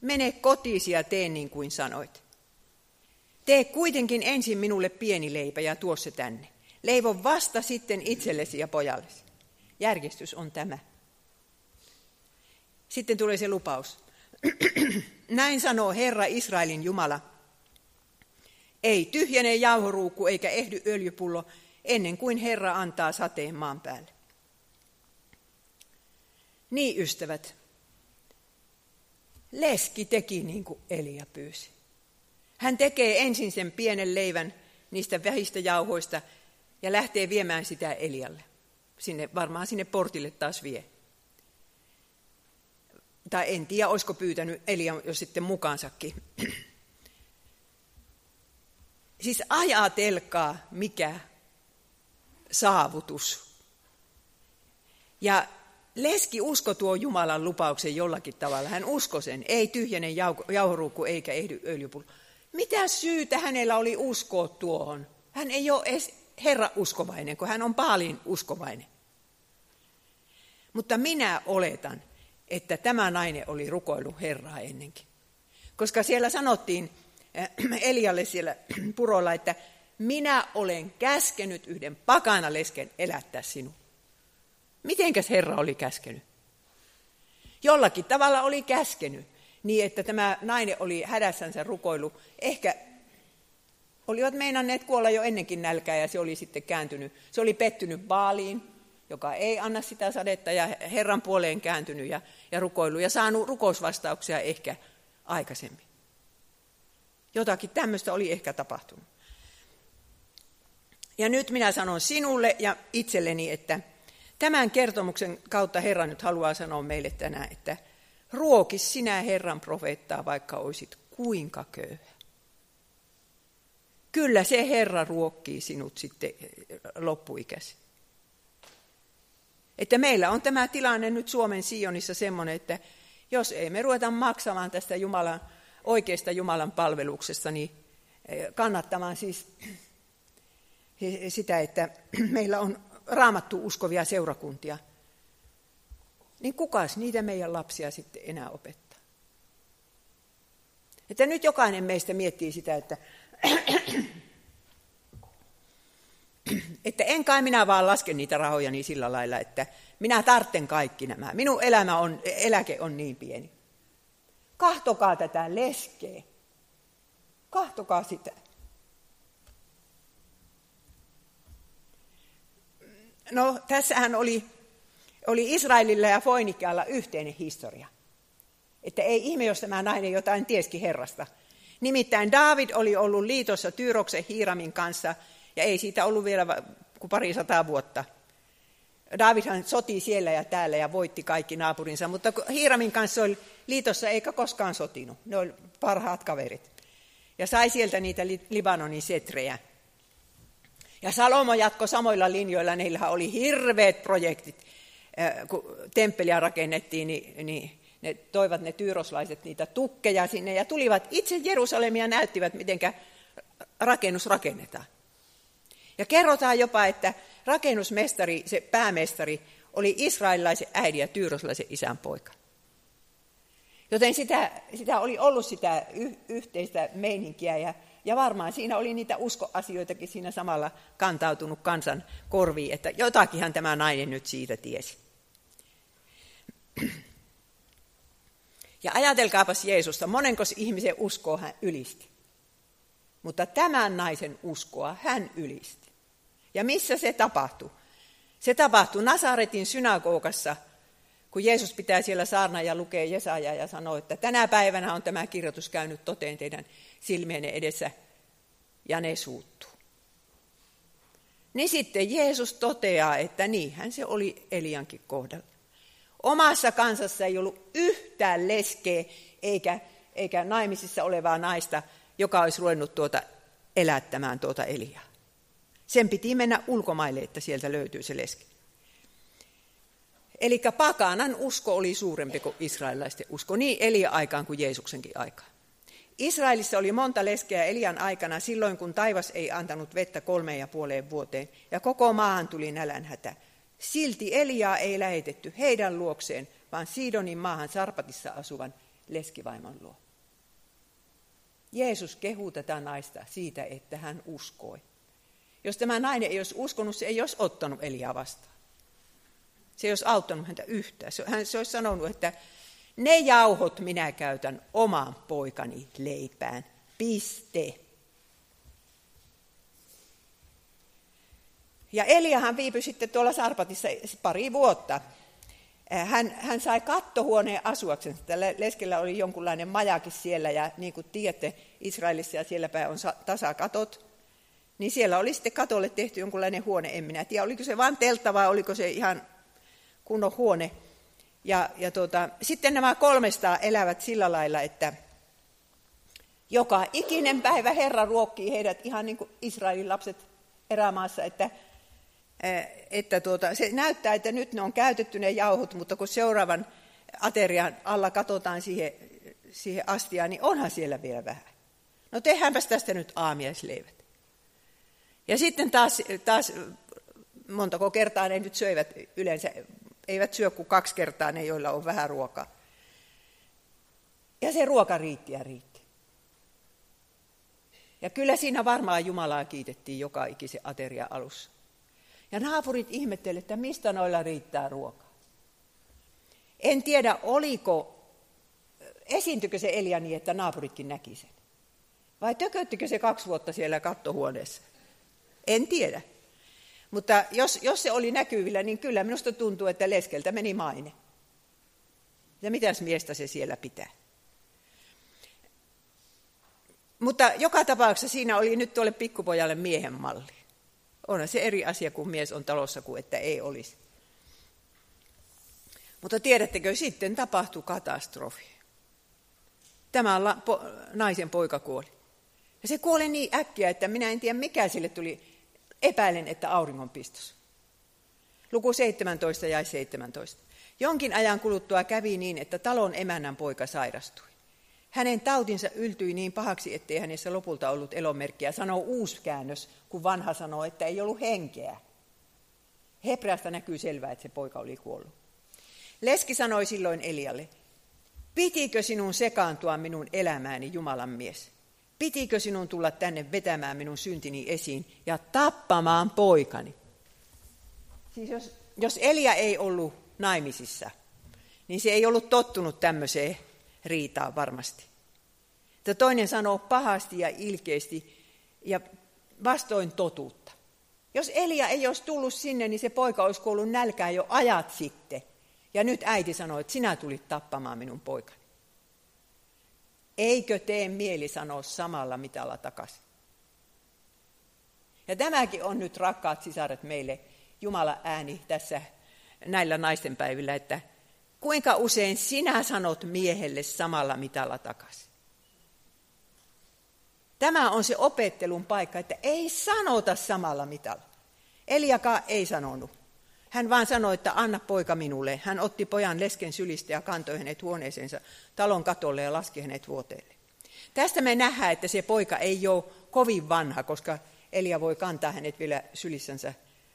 mene kotiisi ja tee niin kuin sanoit. Tee kuitenkin ensin minulle pieni leipä ja tuo se tänne. Leivon vasta sitten itsellesi ja pojallesi. Järjestys on tämä. Sitten tulee se lupaus. Näin sanoo Herra Israelin Jumala. Ei tyhjene jauhoruukku eikä ehdy öljypullo, ennen kuin Herra antaa sateen maan päälle. Niin, ystävät, leski teki niin kuin Elia pyysi. Hän tekee ensin sen pienen leivän niistä vähistä jauhoista ja lähtee viemään sitä Elialle. Sinne, varmaan sinne portille taas vie. Tai en tiedä, olisiko pyytänyt Elia jo sitten mukaansakin. Siis ajatelkaa, mikä saavutus. Ja leski usko tuo Jumalan lupauksen jollakin tavalla. Hän usko sen. Ei tyhjenen jauhoruukku eikä ehdy öljypullo. Mitä syytä hänellä oli uskoa tuohon? Hän ei ole edes Herra uskovainen, kun hän on Baalin uskovainen. Mutta minä oletan, että tämä nainen oli rukoillut Herraa ennenkin. Koska siellä sanottiin Elialle siellä purolla, että minä olen käskenyt yhden pakana lesken elättää sinua. Mitenkäs Herra oli käskenyt? Jollakin tavalla oli käskenyt, niin että tämä nainen oli hädässänsä rukoillut. Ehkä olivat meinanneet kuolla jo ennenkin nälkää ja se oli sitten kääntynyt. Se oli pettynyt Baaliin, joka ei anna sitä sadetta, ja Herran puoleen kääntynyt ja, ja rukoillut ja saanut rukousvastauksia ehkä aikaisemmin. Jotakin tämmöistä oli ehkä tapahtunut. Ja nyt minä sanon sinulle ja itselleni, että tämän kertomuksen kautta Herra nyt haluaa sanoa meille tänään, että ruoki sinä Herran profeettaa, vaikka olisit kuinka köyhä. Kyllä se Herra ruokkii sinut sitten loppuikäsi. Että meillä on tämä tilanne nyt Suomen Sionissa semmoinen, että jos ei me ruveta maksamaan tästä Jumalan, oikeasta Jumalan palveluksesta, niin kannattamaan siis sitä, että meillä on raamattu uskovia seurakuntia, niin kukas niitä meidän lapsia sitten enää opettaa? Että nyt jokainen meistä miettii sitä, että, että en kai minä vaan laske niitä rahoja niin sillä lailla, että minä tartten kaikki nämä. Minun elämä on, eläke on niin pieni. Kahtokaa tätä leskeä. Kahtokaa sitä. No, tässähän oli, oli Israelilla ja Foinikealla yhteinen historia. Että ei ihme, jos tämä nainen jotain tieskin Herrasta. Nimittäin Daavid oli ollut liitossa Tyyroksen Hiiramin kanssa, ja ei siitä ollut vielä kuin pari sataa vuotta. Daavidhan soti siellä ja täällä ja voitti kaikki naapurinsa, mutta Hiiramin kanssa oli liitossa eikä koskaan sotinut. Ne oli parhaat kaverit. Ja sai sieltä niitä Libanonin setrejä. Ja Salomo jatkoi samoilla linjoilla, niillähän oli hirveät projektit, kun temppeliä rakennettiin, niin, niin ne toivat ne tyyroslaiset niitä tukkeja sinne ja tulivat itse Jerusalemia ja näyttivät, miten rakennus rakennetaan. Ja kerrotaan jopa, että rakennusmestari, se päämestari, oli israelilaisen äidin ja tyyroslaisen isän poika. Joten sitä, sitä oli ollut sitä yh, yhteistä meininkiä ja Ja varmaan siinä oli niitä uskoasioitakin siinä samalla kantautunut kansan korviin, että jotakinhan tämä nainen nyt siitä tiesi. Ja ajatelkaapas Jeesusta, monenko ihmisen uskoa hän ylisti. Mutta tämän naisen uskoa hän ylisti. Ja missä se tapahtui? Se tapahtui Nasaretin synagogassa, kun Jeesus pitää siellä saarnan ja lukee Jesaja ja sanoo, että tänä päivänä on tämä kirjoitus käynyt toteen teidän silmienne edessä, ja ne suuttuu. Niin sitten Jeesus toteaa, että niinhän se oli Eliankin kohdalla. Omassa kansassa ei ollut yhtään leskeä eikä, eikä naimisissa olevaa naista, joka olisi ruvennut tuota elättämään tuota Eliaa. Sen piti mennä ulkomaille, että sieltä löytyy se leski. Eli pakanan usko oli suurempi kuin israelilaisten usko, niin Elian aikaan kuin Jeesuksenkin aikaan. Israelissa oli monta leskeä Elian aikana silloin, kun taivas ei antanut vettä kolmeen ja puoleen vuoteen, ja koko maahan tuli nälänhätä. Silti Eliaa ei lähetetty heidän luokseen, vaan Siidonin maahan Sarpatissa asuvan leskivaimon luo. Jeesus kehuu tätä naista siitä, että hän uskoi. Jos tämä nainen ei olisi uskonut, se ei olisi ottanut Eliaa vastaan. Se ei olisi auttanut häntä yhtään. Hän se olisi sanonut, että ne jauhot minä käytän oman poikani leipään. Piste. Ja Eliahan viipyi sitten tuolla Sarpatissa pari vuotta. Hän, hän sai kattohuoneen asuakseen. Tällä leskellä oli jonkunlainen majakin siellä, ja niin kuin tiedätte, Israelissa ja sielläpäin on tasakatot. Niin siellä oli sitten katolle tehty jonkunlainen huone, en minä tiedä, oliko se vain teltta vai oliko se ihan kunnon huone. Ja, ja tuota, sitten nämä kolmestaan elävät sillä lailla, että joka ikinen päivä Herra ruokkii heidät ihan niin kuin Israelin lapset erämaassa, että, että tuota, se näyttää, että nyt ne on käytetty ne jauhot, mutta kun seuraavan aterian alla katsotaan siihen, siihen astiaan, niin onhan siellä vielä vähän. No tehdäänpäs tästä nyt aamiaisleivät. Ja sitten taas, taas montako kertaa ne nyt syövät yleensä, eivät syö kuin kaksi kertaa ne, joilla on vähän ruokaa. Ja se ruoka riitti ja riitti. Ja kyllä siinä varmaan Jumalaa kiitettiin joka ikisen ateria alussa. Ja naapurit ihmettelivät, että mistä noilla riittää ruokaa. En tiedä, oliko, esiintykö se Elia niin, että naapuritkin näki sen. Vai tököttikö se kaksi vuotta siellä kattohuoneessa? En tiedä. Mutta jos, jos se oli näkyvillä, niin kyllä minusta tuntuu, että leskeltä meni maine. Ja mitäs miestä se siellä pitää? Mutta joka tapauksessa siinä oli nyt tuolle pikkupojalle miehen malli. Onhan se eri asia, kun mies on talossa, kuin että ei olisi. Mutta tiedättekö, sitten tapahtui katastrofi. Tämä la, po, naisen poika kuoli. Ja se kuoli niin äkkiä, että minä en tiedä mikä sille tuli. Epäilen, että auringonpistos. Luku seitsemäntoista jäi seitsemäntoista. Jonkin ajan kuluttua kävi niin, että talon emännän poika sairastui. Hänen tautinsa yltyi niin pahaksi, ettei hänessä lopulta ollut elomerkkiä, sanoo uusi käännös, kun vanha sanoo, että ei ollut henkeä. Hebreasta näkyy selvää, että se poika oli kuollut. Leski sanoi silloin Elialle, pitikö sinun sekaantua minun elämääni, Jumalan mies? Pitikö sinun tulla tänne vetämään minun syntini esiin ja tappamaan poikani? Siis jos, jos Elia ei ollut naimisissa, niin se ei ollut tottunut tämmöiseen riitaan varmasti. Että toinen sanoo pahasti ja ilkeästi ja vastoin totuutta. Jos Elia ei olisi tullut sinne, niin se poika olisi kuollut nälkään jo ajat sitten. Ja nyt äiti sanoo, että sinä tulit tappamaan minun poikani. Eikö tee mieli sanoa samalla mitalla takaisin? Ja tämäkin on nyt, rakkaat sisaret, meille Jumalan ääni tässä näillä naistenpäivillä, että kuinka usein sinä sanot miehelle samalla mitalla takaisin? Tämä on se opettelun paikka, että ei sanota samalla mitalla. Eliakaan ei sanonut. Hän vaan sanoi, että anna poika minulle. Hän otti pojan lesken sylistä ja kantoi hänet huoneeseensa talon katolle ja laski hänet vuoteelle. Tästä me nähdään, että se poika ei ole kovin vanha, koska Elia voi kantaa hänet vielä sylissänsä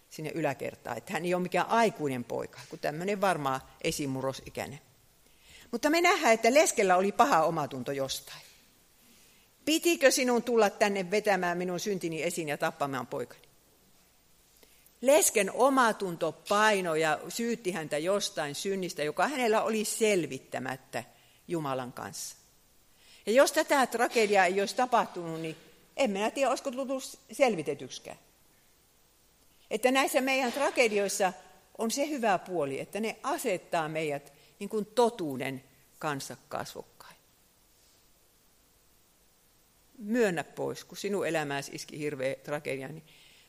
sinne yläkertaan. Että hän ei ole mikään aikuinen poika, kun tämmöinen varmaan esimurrosikäinen. Mutta me nähdään, että leskellä oli paha omatunto jostain. Pitikö sinun tulla tänne vetämään minun syntini esiin ja tappamaan poikani? Lesken omatunto painoi ja syytti häntä jostain synnistä, joka hänellä oli selvittämättä Jumalan kanssa. Ja jos tätä tragediaa ei olisi tapahtunut, niin en minä tiedä, olisiko tullut selvitetyksikään. Että näissä meidän tragedioissa on se hyvä puoli, että ne asettaa meidät niin kuin totuuden kanssa kasvokkain. Myönnä pois, kun sinun elämäsi iski hirveä tragedia, niin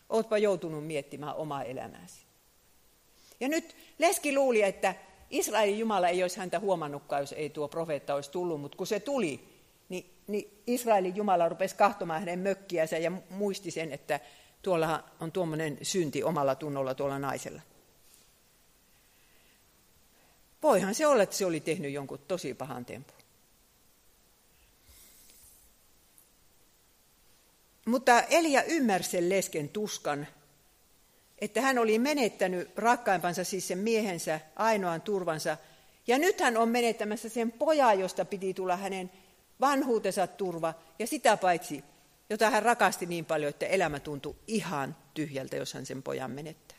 ootpa joutunut miettimään omaa elämääsi. Ja nyt leski luuli, että Israelin Jumala ei olisi häntä huomannutkaan, jos ei tuo profeetta olisi tullut, mutta kun se tuli, niin, niin Israelin Jumala rupesi kahtomaan hänen mökkiänsä ja muisti sen, että tuolla on tuommoinen synti omalla tunnolla tuolla naisella. Voihan se olla, että se oli tehnyt jonkun tosi pahan tempun. Mutta Elia ymmärsi sen lesken tuskan, että hän oli menettänyt rakkaimpansa, siis sen miehensä, ainoan turvansa. Ja nyt hän on menettämässä sen pojan, josta piti tulla hänen vanhuutensa turva. Ja sitä paitsi, jota hän rakasti niin paljon, että elämä tuntui ihan tyhjältä, jos hän sen pojan menettää.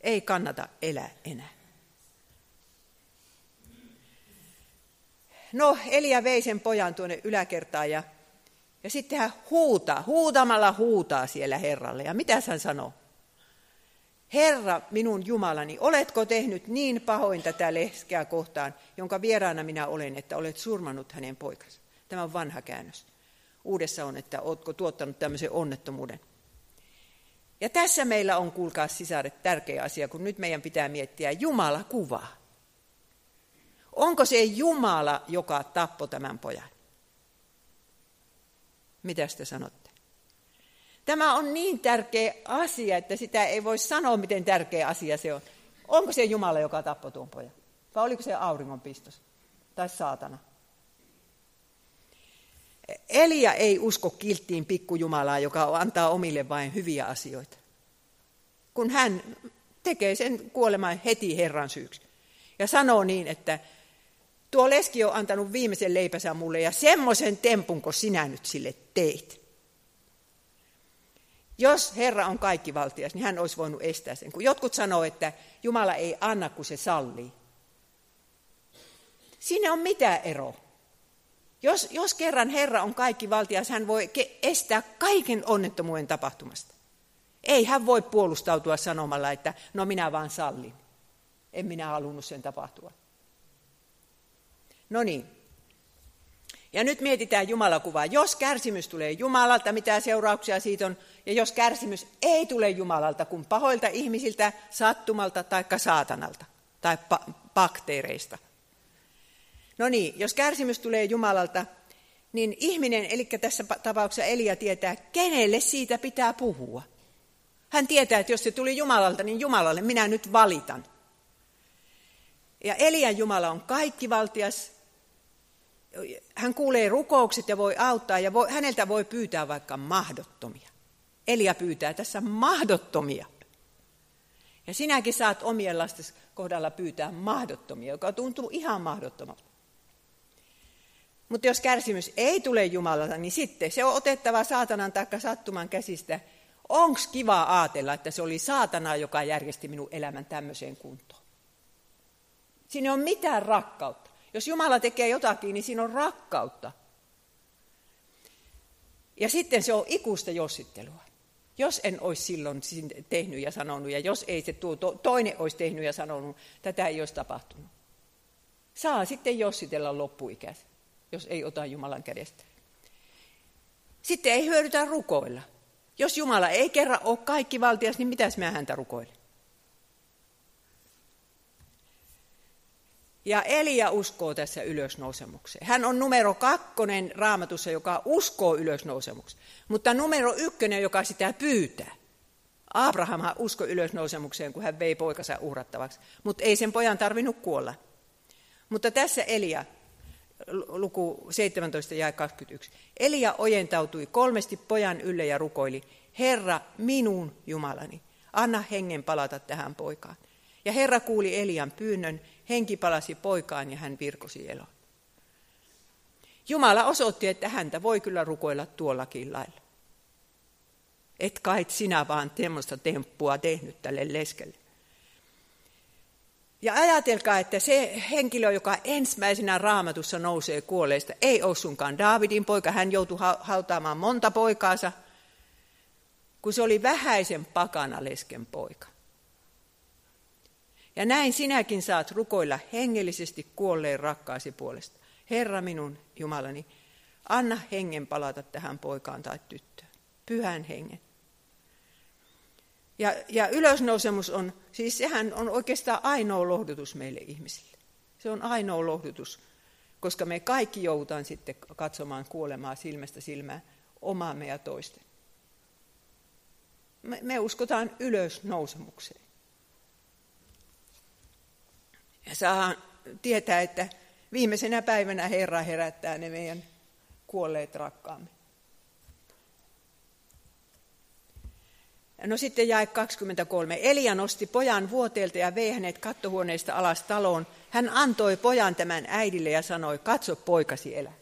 Ei kannata elää enää. No, Elia vei sen pojan tuonne yläkertaan ja, ja sitten hän huutaa, huutamalla huutaa siellä Herralle. Ja mitä hän sanoo? Herra, minun Jumalani, oletko tehnyt niin pahoin tätä leskeä kohtaan, jonka vieraana minä olen, että olet surmannut hänen poikansa? Tämä on vanha käännös. Uudessa on, että oletko tuottanut tämmöisen onnettomuuden. Ja tässä meillä on, kuulkaa sisaret, tärkeä asia, kun nyt meidän pitää miettiä Jumala kuvaa. Onko se Jumala, joka tappoi tämän pojan? Mitä te sanotte? Tämä on niin tärkeä asia, että sitä ei voi sanoa, miten tärkeä asia se on. Onko se Jumala, joka tappoi tuon pojan? Vai oliko se auringonpistos? Tai saatana? Elia ei usko kilttiin pikkujumalaa, joka antaa omille vain hyviä asioita. Kun hän tekee sen kuoleman heti Herran syyksi. Ja sanoo niin, että tuo leski on antanut viimeisen leipänsä mulle ja semmoisen tempunko sinä nyt sille teit. Jos Herra on kaikkivaltias, niin hän olisi voinut estää sen. Kun jotkut sanoo, että Jumala ei anna, kun se sallii. Siinä on mitä ero. Jos, jos kerran Herra on kaikkivaltias, hän voi estää kaiken onnettomuuden tapahtumasta. Ei hän voi puolustautua sanomalla, että no minä vaan sallin. En minä halunnut sen tapahtua. No niin. Ja nyt mietitään Jumalakuvaa. Jos kärsimys tulee Jumalalta, mitä seurauksia siitä on? Ja jos kärsimys ei tule Jumalalta, kun pahoilta ihmisiltä, sattumalta tai saatanalta tai pa- bakteereista. No niin, jos kärsimys tulee Jumalalta, niin ihminen, eli tässä tapauksessa Elia, tietää, kenelle siitä pitää puhua. Hän tietää, että jos se tuli Jumalalta, niin Jumalalle minä nyt valitan. Ja Elian Jumala on kaikkivaltias. Hän kuulee rukoukset ja voi auttaa ja voi, häneltä voi pyytää vaikka mahdottomia. Elia pyytää tässä mahdottomia. Ja sinäkin saat omien lastesi kohdalla pyytää mahdottomia, joka tuntuu ihan mahdottomalta. Mutta jos kärsimys ei tule Jumalalta, niin sitten se on otettava saatanan taikka sattuman käsistä. Onko kiva ajatella, että se oli saatana, joka järjesti minun elämän tämmöiseen kuntoon? Siinä on mitään rakkautta. Jos Jumala tekee jotakin, niin siinä on rakkautta. Ja sitten se on ikuista jossittelua. Jos en olisi silloin tehnyt ja sanonut, ja jos ei se tuo, toinen olisi tehnyt ja sanonut, tätä ei olisi tapahtunut. Saa sitten jossitella loppuikänsä, jos ei ota Jumalan kädestä. Sitten ei hyödytä rukoilla. Jos Jumala ei kerran ole kaikkivaltias, niin mitäs mä häntä rukoilen? Ja Elia uskoo tässä ylösnousemukseen. Hän on numero kakkonen Raamatussa, joka uskoo ylösnousemukseen. Mutta numero ykkönen, joka sitä pyytää. Abraham uskoi ylösnousemukseen, kun hän vei poikansa uhrattavaksi. Mutta ei sen pojan tarvinnut kuolla. Mutta tässä Elia, luku seitsemäntoista ja kaksikymmentäyksi. Elia ojentautui kolmesti pojan ylle ja rukoili. Herra, minun Jumalani, anna hengen palata tähän poikaan. Ja Herra kuuli Elian pyynnön, henki palasi poikaan ja hän virkosi eloon. Jumala osoitti, että häntä voi kyllä rukoilla tuollakin lailla. Et kai sinä vaan semmoista temppua tehnyt tälle leskelle. Ja ajatelkaa, että se henkilö, joka ensimmäisenä Raamatussa nousee kuolleista, ei ole sunkaan Daavidin poika. Hän joutui hautaamaan monta poikaansa, kun se oli vähäisen pakana lesken poika. Ja näin sinäkin saat rukoilla hengellisesti kuolleen rakkaasi puolesta. Herra minun Jumalani, anna hengen palata tähän poikaan tai tyttöön. Pyhän hengen. Ja, ja ylösnousemus on, siis sehän on oikeastaan ainoa lohdutus meille ihmisille. Se on ainoa lohdutus, koska me kaikki joudutaan sitten katsomaan kuolemaa silmästä silmään, omaamme ja toisten. Me, me uskotaan ylösnousemukseen. Ja saadaan tietää, että viimeisenä päivänä Herra herättää ne meidän kuolleet rakkaamme. No sitten jae kaksikymmentäkolme. Elia nosti pojan vuoteelta ja vei hänet kattohuoneesta alas taloon. Hän antoi pojan tämän äidille ja sanoi, katso poikasi elää.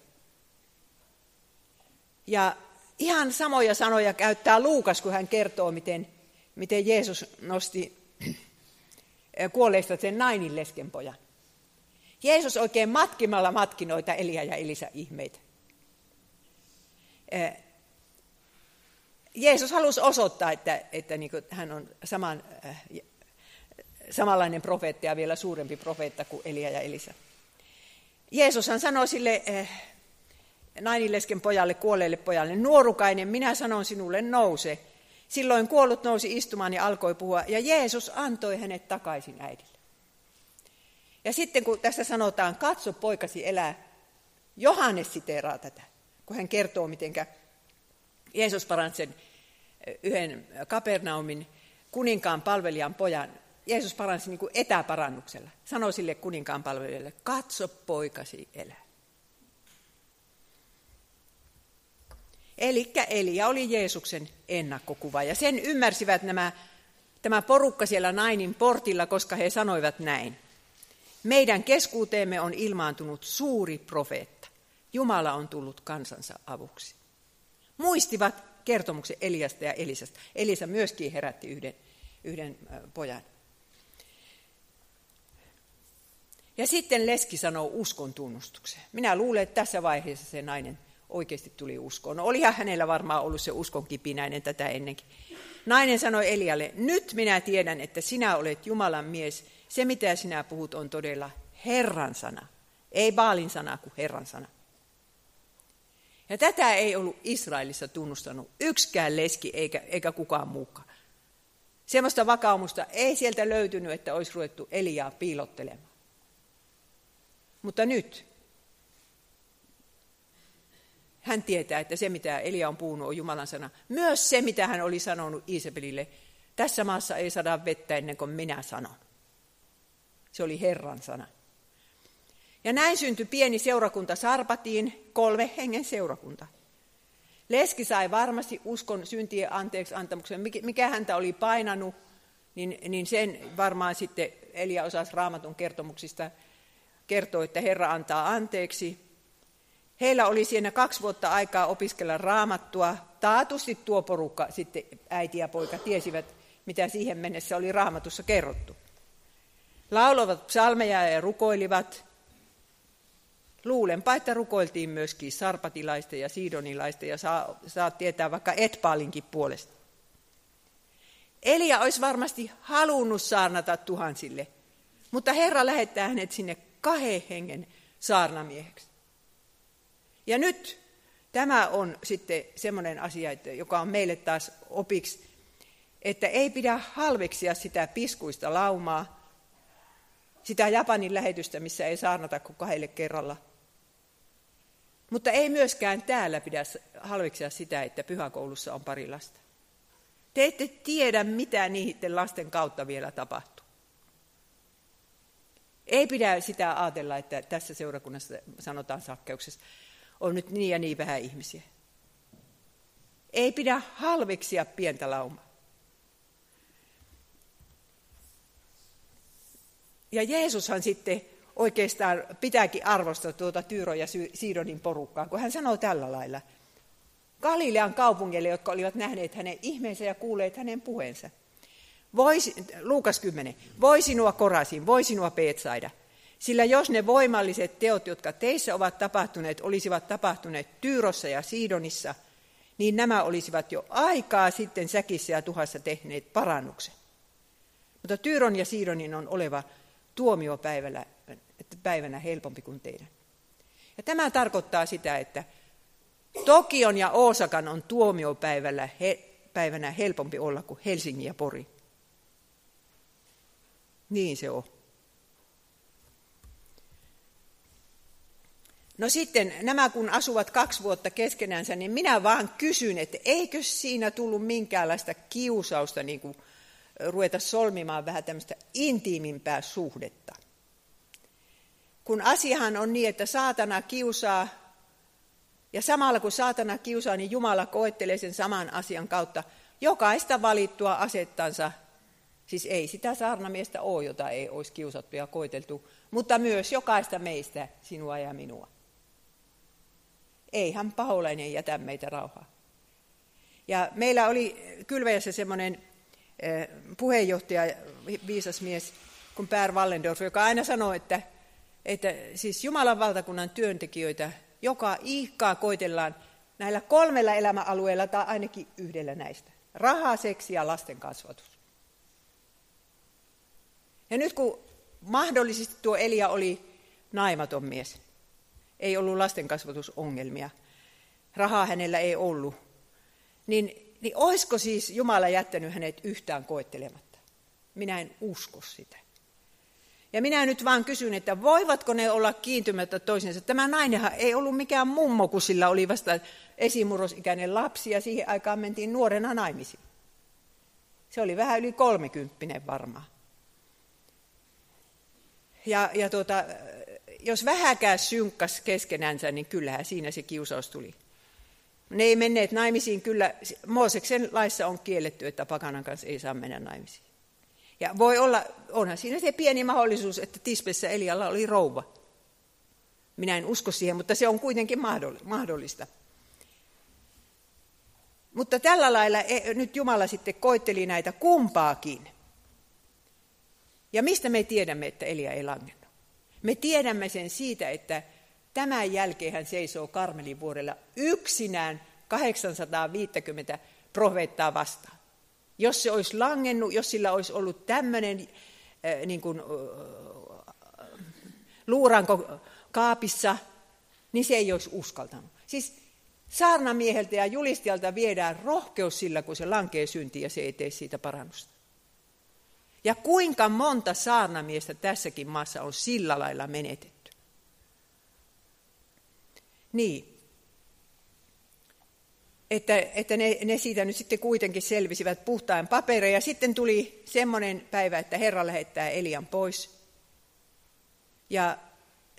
Ja ihan samoja sanoja käyttää Luukas, kun hän kertoo, miten, miten Jeesus nosti kuolleista sen nainin lesken pojan. Jeesus oikein matkimalla matki noita Elia ja Elisa ihmeitä. Jeesus halusi osoittaa, että, että niin kuin hän on saman, äh, samanlainen profeetta ja vielä suurempi profeetta kuin Elia ja Elisa. Jeesushan sanoi sille äh, naininlesken pojalle, kuolleelle pojalle, nuorukainen, minä sanon sinulle, nouse. Silloin kuollut nousi istumaan ja alkoi puhua, ja Jeesus antoi hänet takaisin äidille. Ja sitten kun tässä sanotaan, katso poikasi elää, Johannes siteeraa tätä, kun hän kertoo, mitenkä Jeesus paransi sen yhden Kapernaumin kuninkaan palvelijan pojan. Jeesus paransi niin kuin etäparannuksella. Sanoi sille kuninkaan palvelijalle, katso poikasi elää. Elikkä Elia oli Jeesuksen ennakkokuva. Ja sen ymmärsivät nämä, tämä porukka siellä nainin portilla, koska he sanoivat näin. Meidän keskuuteemme on ilmaantunut suuri profeetta. Jumala on tullut kansansa avuksi. Muistivat kertomuksen Eliasta ja Elisasta. Elisa myöskin herätti yhden, yhden pojan. Ja sitten leski sanoo uskon tunnustuksen. Minä luulen, että tässä vaiheessa se nainen oikeasti tuli uskoon. No, olihan hänellä varmaan ollut se uskon kipinäinen tätä ennenkin. Nainen sanoi Elialle, nyt minä tiedän, että sinä olet Jumalan mies. Se, mitä sinä puhut, on todella Herran sana. Ei Baalin sana, kuin Herran sana. Ja tätä ei ollut Israelissa tunnustanut yksikään leski eikä, eikä kukaan muukaan. Semmoista vakaumusta ei sieltä löytynyt, että olisi ruvettu Eliaa piilottelemaan. Mutta nyt hän tietää, että se mitä Elia on puhunut on Jumalan sana. Myös se mitä hän oli sanonut Iisebelille, tässä maassa ei saada vettä ennen kuin minä sanon. Se oli Herran sana. Ja näin syntyi pieni seurakunta Sarpatiin, kolme hengen seurakunta. Leski sai varmasti uskon syntien anteeksi antamuksen, mikä häntä oli painanut, niin, niin sen varmaan sitten Elia osasi Raamatun kertomuksista kertoa, että Herra antaa anteeksi. Heillä oli siinä kaksi vuotta aikaa opiskella Raamattua. Taatusti tuo porukka, sitten äiti ja poika, tiesivät, mitä siihen mennessä oli Raamatussa kerrottu. Lauloivat psalmeja ja rukoilivat. Luulenpa, että rukoiltiin myöskin sarpatilaisten ja siidonilaisten ja saa, saa tietää vaikka Etpaalinkin puolesta. Elia olisi varmasti halunnut saarnata tuhansille, mutta Herra lähettää hänet sinne kahden hengen saarnamieheksi. Ja nyt tämä on sitten semmoinen asia, joka on meille taas opiksi, että ei pidä halveksia sitä piskuista laumaa, sitä Japanin lähetystä, missä ei saarnata kuin kahdelle kerralla. Mutta ei myöskään täällä pidä halveksia sitä, että pyhäkoulussa on pari lasta. Te ette tiedä, mitä niiden lasten kautta vielä tapahtuu. Ei pidä sitä ajatella, että tässä seurakunnassa, sanotaan sakkeuksessa, on nyt niin ja niin vähän ihmisiä. Ei pidä halveksia pientä laumaa. Ja Jeesushan sitten oikeastaan pitääkin arvostaa tuota Tyyron ja Siidonin porukkaa, kun hän sanoo tällä lailla. Galilean kaupungille, jotka olivat nähneet hänen ihmeensä ja kuulleet hänen puheensa. Voi, Luukas kymmenen. Voi sinua Korasin, voi sinua Betsaida. Sillä jos ne voimalliset teot, jotka teissä ovat tapahtuneet, olisivat tapahtuneet Tyyrossa ja Siidonissa, niin nämä olisivat jo aikaa sitten säkissä ja tuhassa tehneet parannuksen. Mutta Tyyron ja Siidonin on oleva tuomiopäivänä päivänä helpompi kuin teidän. Ja tämä tarkoittaa sitä, että Tokion ja Oosakan on tuomiopäivällä he, päivänä helpompi olla kuin Helsingin ja Pori. Niin se on. No sitten nämä kun asuvat kaksi vuotta keskenänsä, niin minä vaan kysyn, että eikö siinä tullut minkäänlaista kiusausta niin kuin ruveta solmimaan vähän tämmöistä intiimimpää suhdetta. Kun asiahan on niin, että saatana kiusaa, ja samalla kun saatana kiusaa, niin Jumala koettelee sen saman asian kautta jokaista valittua asettansa. Siis ei sitä saarnamiestä ole, jota ei olisi kiusattu ja koeteltu, mutta myös jokaista meistä, sinua ja minua. Eihän paholainen jätä meitä rauhaa. Ja meillä oli Kylväjässä semmoinen puheenjohtaja, viisas mies, kun Pär Wallendorf, joka aina sanoi, että, että siis Jumalan valtakunnan työntekijöitä, joka ihkaa koitellaan näillä kolmella elämäalueella tai ainakin yhdellä näistä. Raha, seksi ja lasten kasvatus. Ja nyt kun mahdollisesti tuo Elia oli naimaton mies, ei ollut lastenkasvatusongelmia, rahaa hänellä ei ollut, niin, niin olisiko siis Jumala jättänyt hänet yhtään koettelematta? Minä en usko sitä. Ja minä nyt vaan kysyn, että voivatko ne olla kiintymättä toisensa? Tämä nainenhan ei ollut mikään mummo, kun sillä oli vasta esimurrosikäinen lapsi ja siihen aikaan mentiin nuorena naimisiin. Se oli vähän yli kolmekymppinen varmaan. Ja, ja tuota, jos vähäkään synkkas keskenänsä, niin kyllähän siinä se kiusaus tuli. Ne ei menneet naimisiin kyllä. Mooseksen laissa on kielletty, että pakanan kanssa ei saa mennä naimisiin. Ja voi olla, onhan siinä se pieni mahdollisuus, että Tispessä Elialla oli rouva. Minä en usko siihen, mutta se on kuitenkin mahdollista. Mutta tällä lailla nyt Jumala sitten koetteli näitä kumpaakin. Ja mistä me tiedämme, että Elia ei langennut? Me tiedämme sen siitä, että tämän jälkeen hän seisoo Karmelin vuorella yksinään kahdeksansataaviisikymmentä profeettaa vastaan. Jos se olisi langennut, jos sillä olisi ollut tämmöinen äh, niin kuin, äh, luuranko kaapissa, niin se ei olisi uskaltanut. Siis saarnamieheltä ja julistajalta viedään rohkeus sillä, kun se lankee syntiin ja se ei tee siitä parannusta. Ja kuinka monta saarnamiestä tässäkin maassa on sillä lailla menetetty? Niin, että, että ne, ne siitä nyt sitten kuitenkin selvisivät puhtain papereja. Ja sitten tuli semmoinen päivä, että Herra lähettää Elian pois. Ja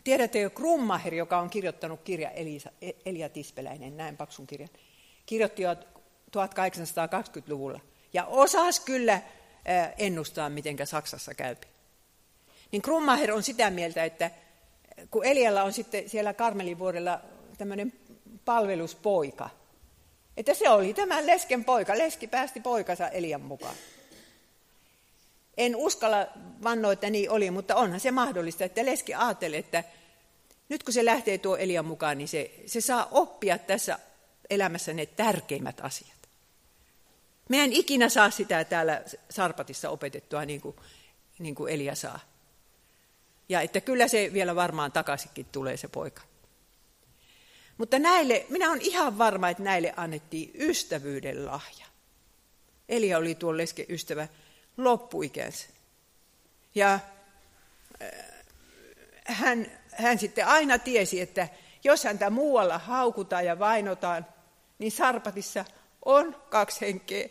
tiedätte jo, Krummacher, joka on kirjoittanut kirja Elisa, Elia Tispeläinen, näin paksun kirjan, kirjoitti jo tuhatkahdeksansataakaksikymmentäluvulla. Ja osasi kyllä ennustaa, mitenkä Saksassa käypi. Niin Krummacher on sitä mieltä, että kun Elialla on sitten siellä Karmelin vuorella tämmöinen palveluspoika, että se oli tämän lesken poika, leski päästi poikansa Elian mukaan. En uskalla vannoa, että niin oli, mutta onhan se mahdollista, että leski ajatteli, että nyt kun se lähtee tuo Elian mukaan, niin se, se saa oppia tässä elämässä ne tärkeimmät asiat. Mä en ikinä saa sitä täällä Sarpatissa opetettua, niin kuin, niin kuin Elia saa. Ja että kyllä se vielä varmaan takaisinkin tulee se poika. Mutta näille, minä olen ihan varma, että näille annettiin ystävyyden lahja. Elia oli tuon lesken ystävä loppuikänsä. Ja hän, hän sitten aina tiesi, että jos häntä muualla haukutaan ja vainotaan, niin Sarpatissa on kaksi henkeä,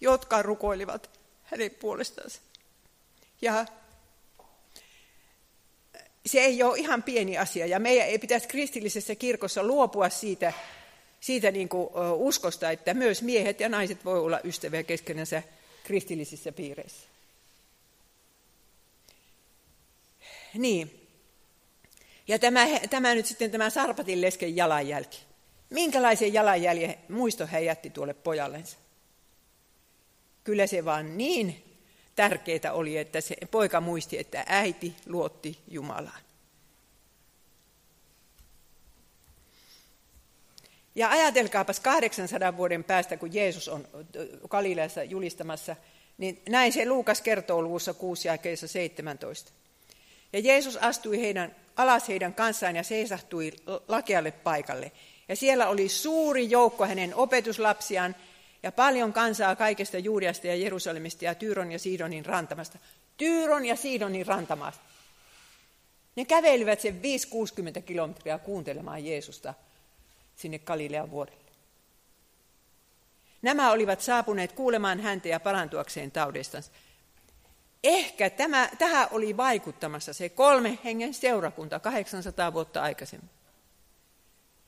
jotka rukoilivat hänen puolestansa. Ja se ei ole ihan pieni asia. Ja meidän ei pitäisi kristillisessä kirkossa luopua siitä, siitä niin kuin uskosta, että myös miehet ja naiset voi olla ystäviä keskenänsä kristillisissä piireissä. Niin. Ja tämä, tämä nyt sitten tämä Sarpatin lesken jalanjälki. Minkälaisen jalanjäljen muisto hän jätti tuolle pojallensa? Kyllä se vaan niin tärkeää oli, että se poika muisti, että äiti luotti Jumalaan. Ja ajatelkaapas kahdeksansadan vuoden päästä, kun Jeesus on Galileassa julistamassa, niin näin se Luukas kertoo luvussa kuusi jakeessa seitsemäntoista. Ja Jeesus astui heidän, alas heidän kanssaan ja seisahtui lakealle paikalle. Ja siellä oli suuri joukko hänen opetuslapsiaan ja paljon kansaa kaikesta Juudeasta ja Jerusalemista ja Tyyron ja Siidonin rantamasta. Tyyron ja Siidonin rantamasta. Ne kävelivät sen viisi kuusikymmentä kilometriä kuuntelemaan Jeesusta sinne Galilean vuorille. Nämä olivat saapuneet kuulemaan häntä ja parantuakseen taudestansa. Ehkä tämä, tähän oli vaikuttamassa se kolme hengen seurakunta kahdeksansataa vuotta aikaisemmin.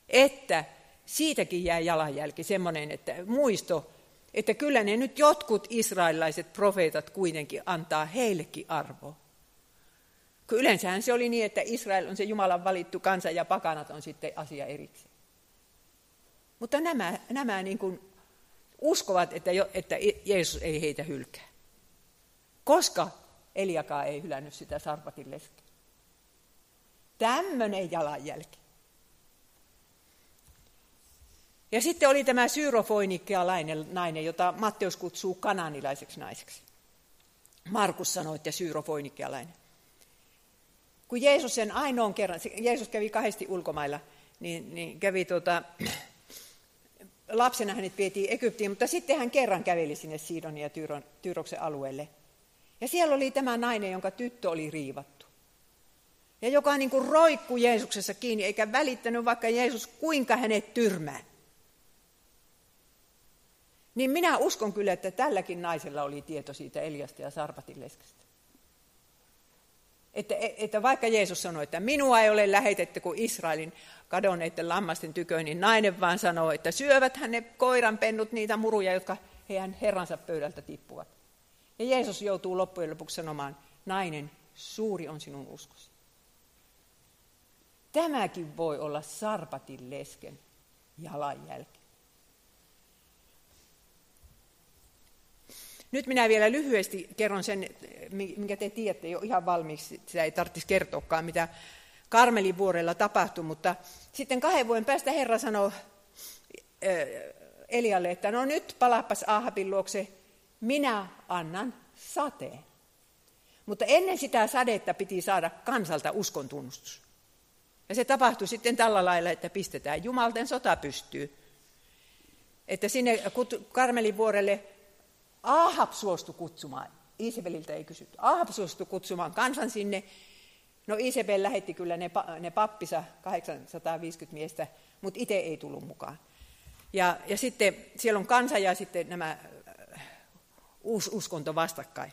Että siitäkin jää jalanjälki semmoinen, että muisto, että kyllä ne nyt jotkut israelilaiset profeetat kuitenkin antaa heillekin arvoa. Yleensähän se oli niin, että Israel on se Jumalan valittu kansa ja pakanat on sitten asia erikseen. Mutta nämä, nämä niin kuin uskovat, että, jo, että Jeesus ei heitä hylkää. Koska Eliakaan ei hylännyt sitä Sarpatin leskiä. Tämmöinen jalanjälki. Ja sitten oli tämä syyrofoinikialainen nainen, jota Matteus kutsuu kananilaiseksi naiseksi. Markus sanoi, että syyrofoinikialainen. Kun Jeesus sen ainoan kerran, Jeesus kävi kahdesti ulkomailla, niin, niin kävi tuota, lapsena hänet vietiin Egyptiin, mutta sitten hän kerran käveli sinne Siidonin ja Tyyron, Tyyroksen alueelle. Ja siellä oli tämä nainen, jonka tyttö oli riivattu. Ja joka niin kuin roikkui Jeesuksessa kiinni, eikä välittänyt vaikka Jeesus kuinka hänet tyrmää. Niin minä uskon kyllä, että tälläkin naisella oli tieto siitä Eliasta ja Sarpatin leskestä. Että, että vaikka Jeesus sanoi, että minua ei ole lähetetty kuin Israelin kadonneiden lammasten tyköön, niin nainen vaan sanoi, että syöväthän ne koiranpennut niitä muruja, jotka heidän herransa pöydältä tippuvat. Ja Jeesus joutuu loppujen lopuksi sanomaan, nainen, suuri on sinun uskosi. Tämäkin voi olla Sarpatin lesken jalanjälki. Nyt minä vielä lyhyesti kerron sen, minkä te tiedätte jo ihan valmiiksi, sitä ei tarvitsisi kertoakaan, mitä Karmelin vuorella tapahtui, mutta sitten kahden vuoden päästä Herra sanoi Elialle, että no nyt palaapas Ahabin luokse, minä annan sateen. Mutta ennen sitä sadetta piti saada kansalta uskon tunnustus. Ja se tapahtui sitten tällä lailla, että pistetään Jumalten sota pystyy. Että sinne Karmelin vuorelle Ahab suostui kutsumaan, Iisebeliltä ei kysytty, Ahab suostui kutsumaan kansan sinne. No Iisebel lähetti kyllä ne, ne pappisa, kahdeksansataaviisikymmentä miestä, mutta itse ei tullut mukaan. Ja, ja sitten siellä on kansa ja sitten nämä uusi uskonto vastakkain.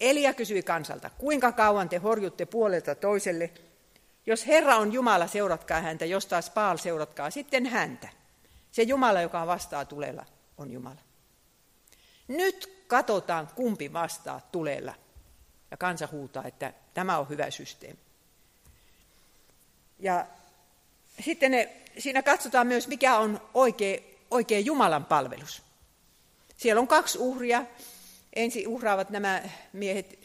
Elia kysyi kansalta, kuinka kauan te horjutte puolelta toiselle? Jos Herra on Jumala, seuratkaa häntä, jos taas Baal, seuratkaa sitten häntä. Se Jumala, joka vastaa tulella, on Jumala. Nyt katsotaan, kumpi vastaa tulella. Ja kansa huutaa, että tämä on hyvä systeemi. Ja sitten ne, siinä katsotaan myös, mikä on oikea, oikea Jumalan palvelus. Siellä on kaksi uhria. Ensin uhraavat nämä miehet,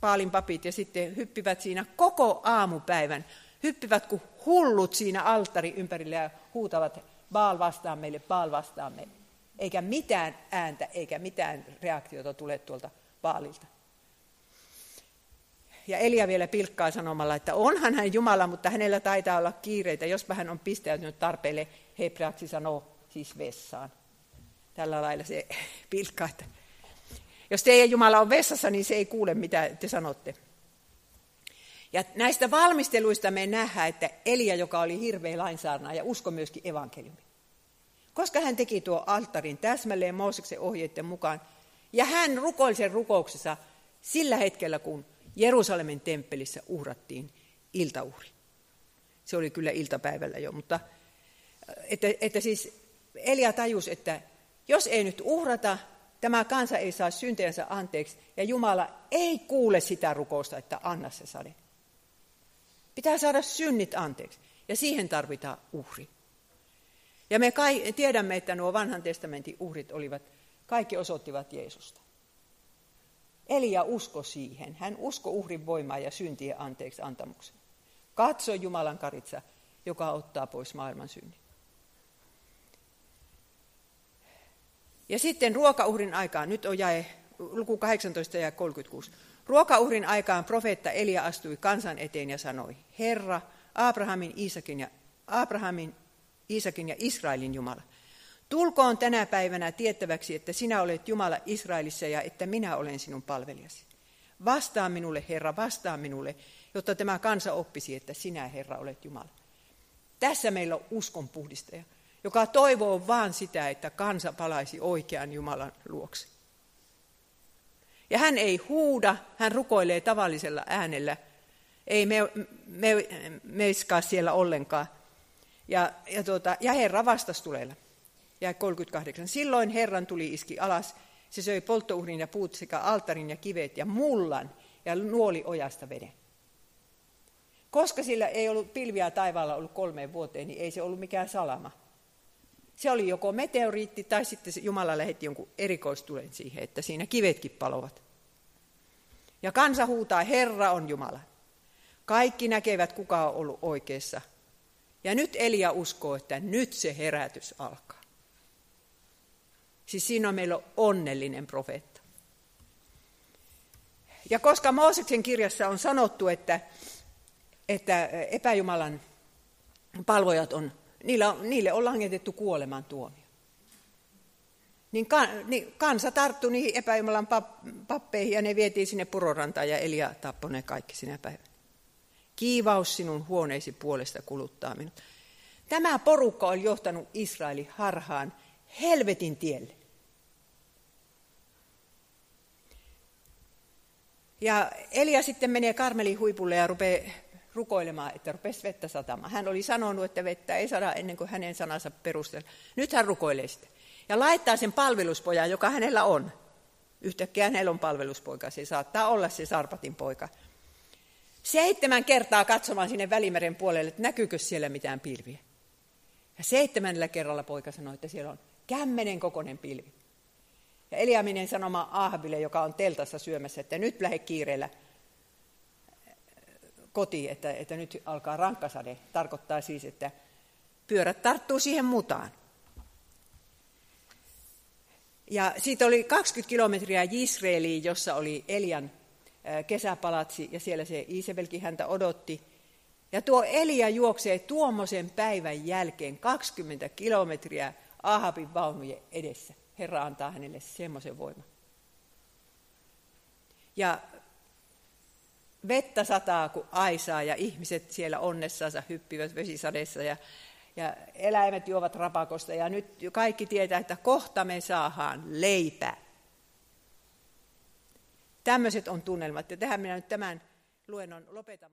Baalin papit, ja sitten hyppivät siinä koko aamupäivän. Hyppivät kuin hullut siinä alttarin ympärillä ja huutavat, Baal vastaa meille, Baal vastaa meille. Eikä mitään ääntä, eikä mitään reaktiota tule tuolta Baalilta. Ja Elia vielä pilkkaa sanomalla, että onhan hän Jumala, mutta hänellä taitaa olla kiireitä, jospa hän on pistäytynyt tarpeelle, hepreaksi sanoo, siis vessaan. Tällä lailla se pilkkaa, että jos teidän Jumala on vessassa, niin se ei kuule, mitä te sanotte. Ja näistä valmisteluista me nähdään, että Elia, joka oli hirveä lainsaarnaaja ja uskoi myöskin evankeliumi. Koska hän teki tuo alttarin täsmälleen Mooseksen ohjeiden mukaan, ja hän rukoili sen rukouksessa sillä hetkellä, kun Jerusalemin temppelissä uhrattiin iltauhri. Se oli kyllä iltapäivällä jo, mutta että, että siis Elia tajusi, että jos ei nyt uhrata, tämä kansa ei saa syntejänsä anteeksi, ja Jumala ei kuule sitä rukousta, että anna se sade. Pitää saada synnit anteeksi, ja siihen tarvitaan uhri. Ja me kai, tiedämme, että nuo vanhan testamentin uhrit olivat, kaikki osoittivat Jeesusta. Elia uskoi siihen. Hän uskoi uhrin voimaa ja syntien anteeksi antamuksen. Katso Jumalan karitsa, joka ottaa pois maailman synnin. Ja sitten ruokauhrin aikaan, nyt on jae luku kahdeksantoista ja kolmekymmentäkuusi. Ruokauhrin aikaan profeetta Elia astui kansan eteen ja sanoi, Herra, Abrahamin, Iisakin ja Abrahamin, Iisakin ja Israelin Jumala, Tulkoon tänä päivänä tiettäväksi, että sinä olet Jumala Israelissa ja että minä olen sinun palvelijasi. Vastaa minulle, Herra, vastaa minulle, jotta tämä kansa oppisi, että sinä, Herra, olet Jumala. Tässä meillä on uskonpuhdistaja, joka toivoo vain sitä, että kansa palaisi oikean Jumalan luokse. Ja hän ei huuda, hän rukoilee tavallisella äänellä. Ei me, me, me, meiskaa siellä ollenkaan. Ja, ja, tuota, ja Herra vastasi tulella. Ja kolmekymmentäkahdeksan. Silloin Herran tuli iski alas. Se söi polttouhrin ja puut sekä altarin ja kivet ja mullan ja nuoli ojasta veden. Koska sillä ei ollut pilviä taivaalla ollut kolmeen vuoteen, niin ei se ollut mikään salama. Se oli joko meteoriitti tai sitten Jumala lähetti jonkun erikoistulen siihen, että siinä kivetkin palovat. Ja kansa huutaa, Herra on Jumala. Kaikki näkevät, kuka on ollut oikeassa. Ja nyt Elia uskoo, että nyt se herätys alkaa. Siis siinä on meillä onnellinen profeetta. Ja koska Mooseksen kirjassa on sanottu, että, että epäjumalan palvojat on, niillä, niille on langetettu kuoleman tuomio, niin, kan, niin kansa tarttui niihin epäjumalan pappeihin ja ne vietiin sinne purorantaan ja Elia tappoi ne kaikki sinä päivänä. Kiivaus sinun huoneesi puolesta kuluttaa minut. Tämä porukka oli johtanut Israelin harhaan helvetin tielle. Ja Elia sitten menee Karmelin huipulle ja rupeaa rukoilemaan, että rupesi vettä satamaan. Hän oli sanonut, että vettä ei sada ennen kuin hänen sanansa perusteella. Nyt hän rukoilee sitä. Ja laittaa sen palveluspojan, joka hänellä on. Yhtäkkiä hänellä on palveluspoika. Se saattaa olla se Sarpatin poika. Seitsemän kertaa katsomaan sinne Välimeren puolelle, että näkyykö siellä mitään pilviä. Ja seitsemännellä kerralla poika sanoi, että siellä on kämmenen kokoinen pilvi. Ja Elia menee sanomaan Ahabille, joka on teltassa syömässä, että nyt lähde kiireellä kotiin, että, että nyt alkaa rankkasade. Tarkoittaa siis, että pyörät tarttuu siihen mutaan. Ja siitä oli kaksikymmentä kilometriä Israeliin, jossa oli Elian kesäpalatsi, ja siellä se Iisebelkin häntä odotti. Ja tuo Elia juoksee tuommoisen päivän jälkeen kaksikymmentä kilometriä Ahabin vaunujen edessä. Herra antaa hänelle semmoisen voiman. Ja vettä sataa kuin aisaa ja ihmiset siellä onnessaansa hyppivät vesisadeessa ja, ja eläimet juovat rapakosta. Ja nyt kaikki tietää, että kohta me saadaan leipää. Tämmöiset on tunnelmat ja tähän minä nyt tämän luennon lopetan.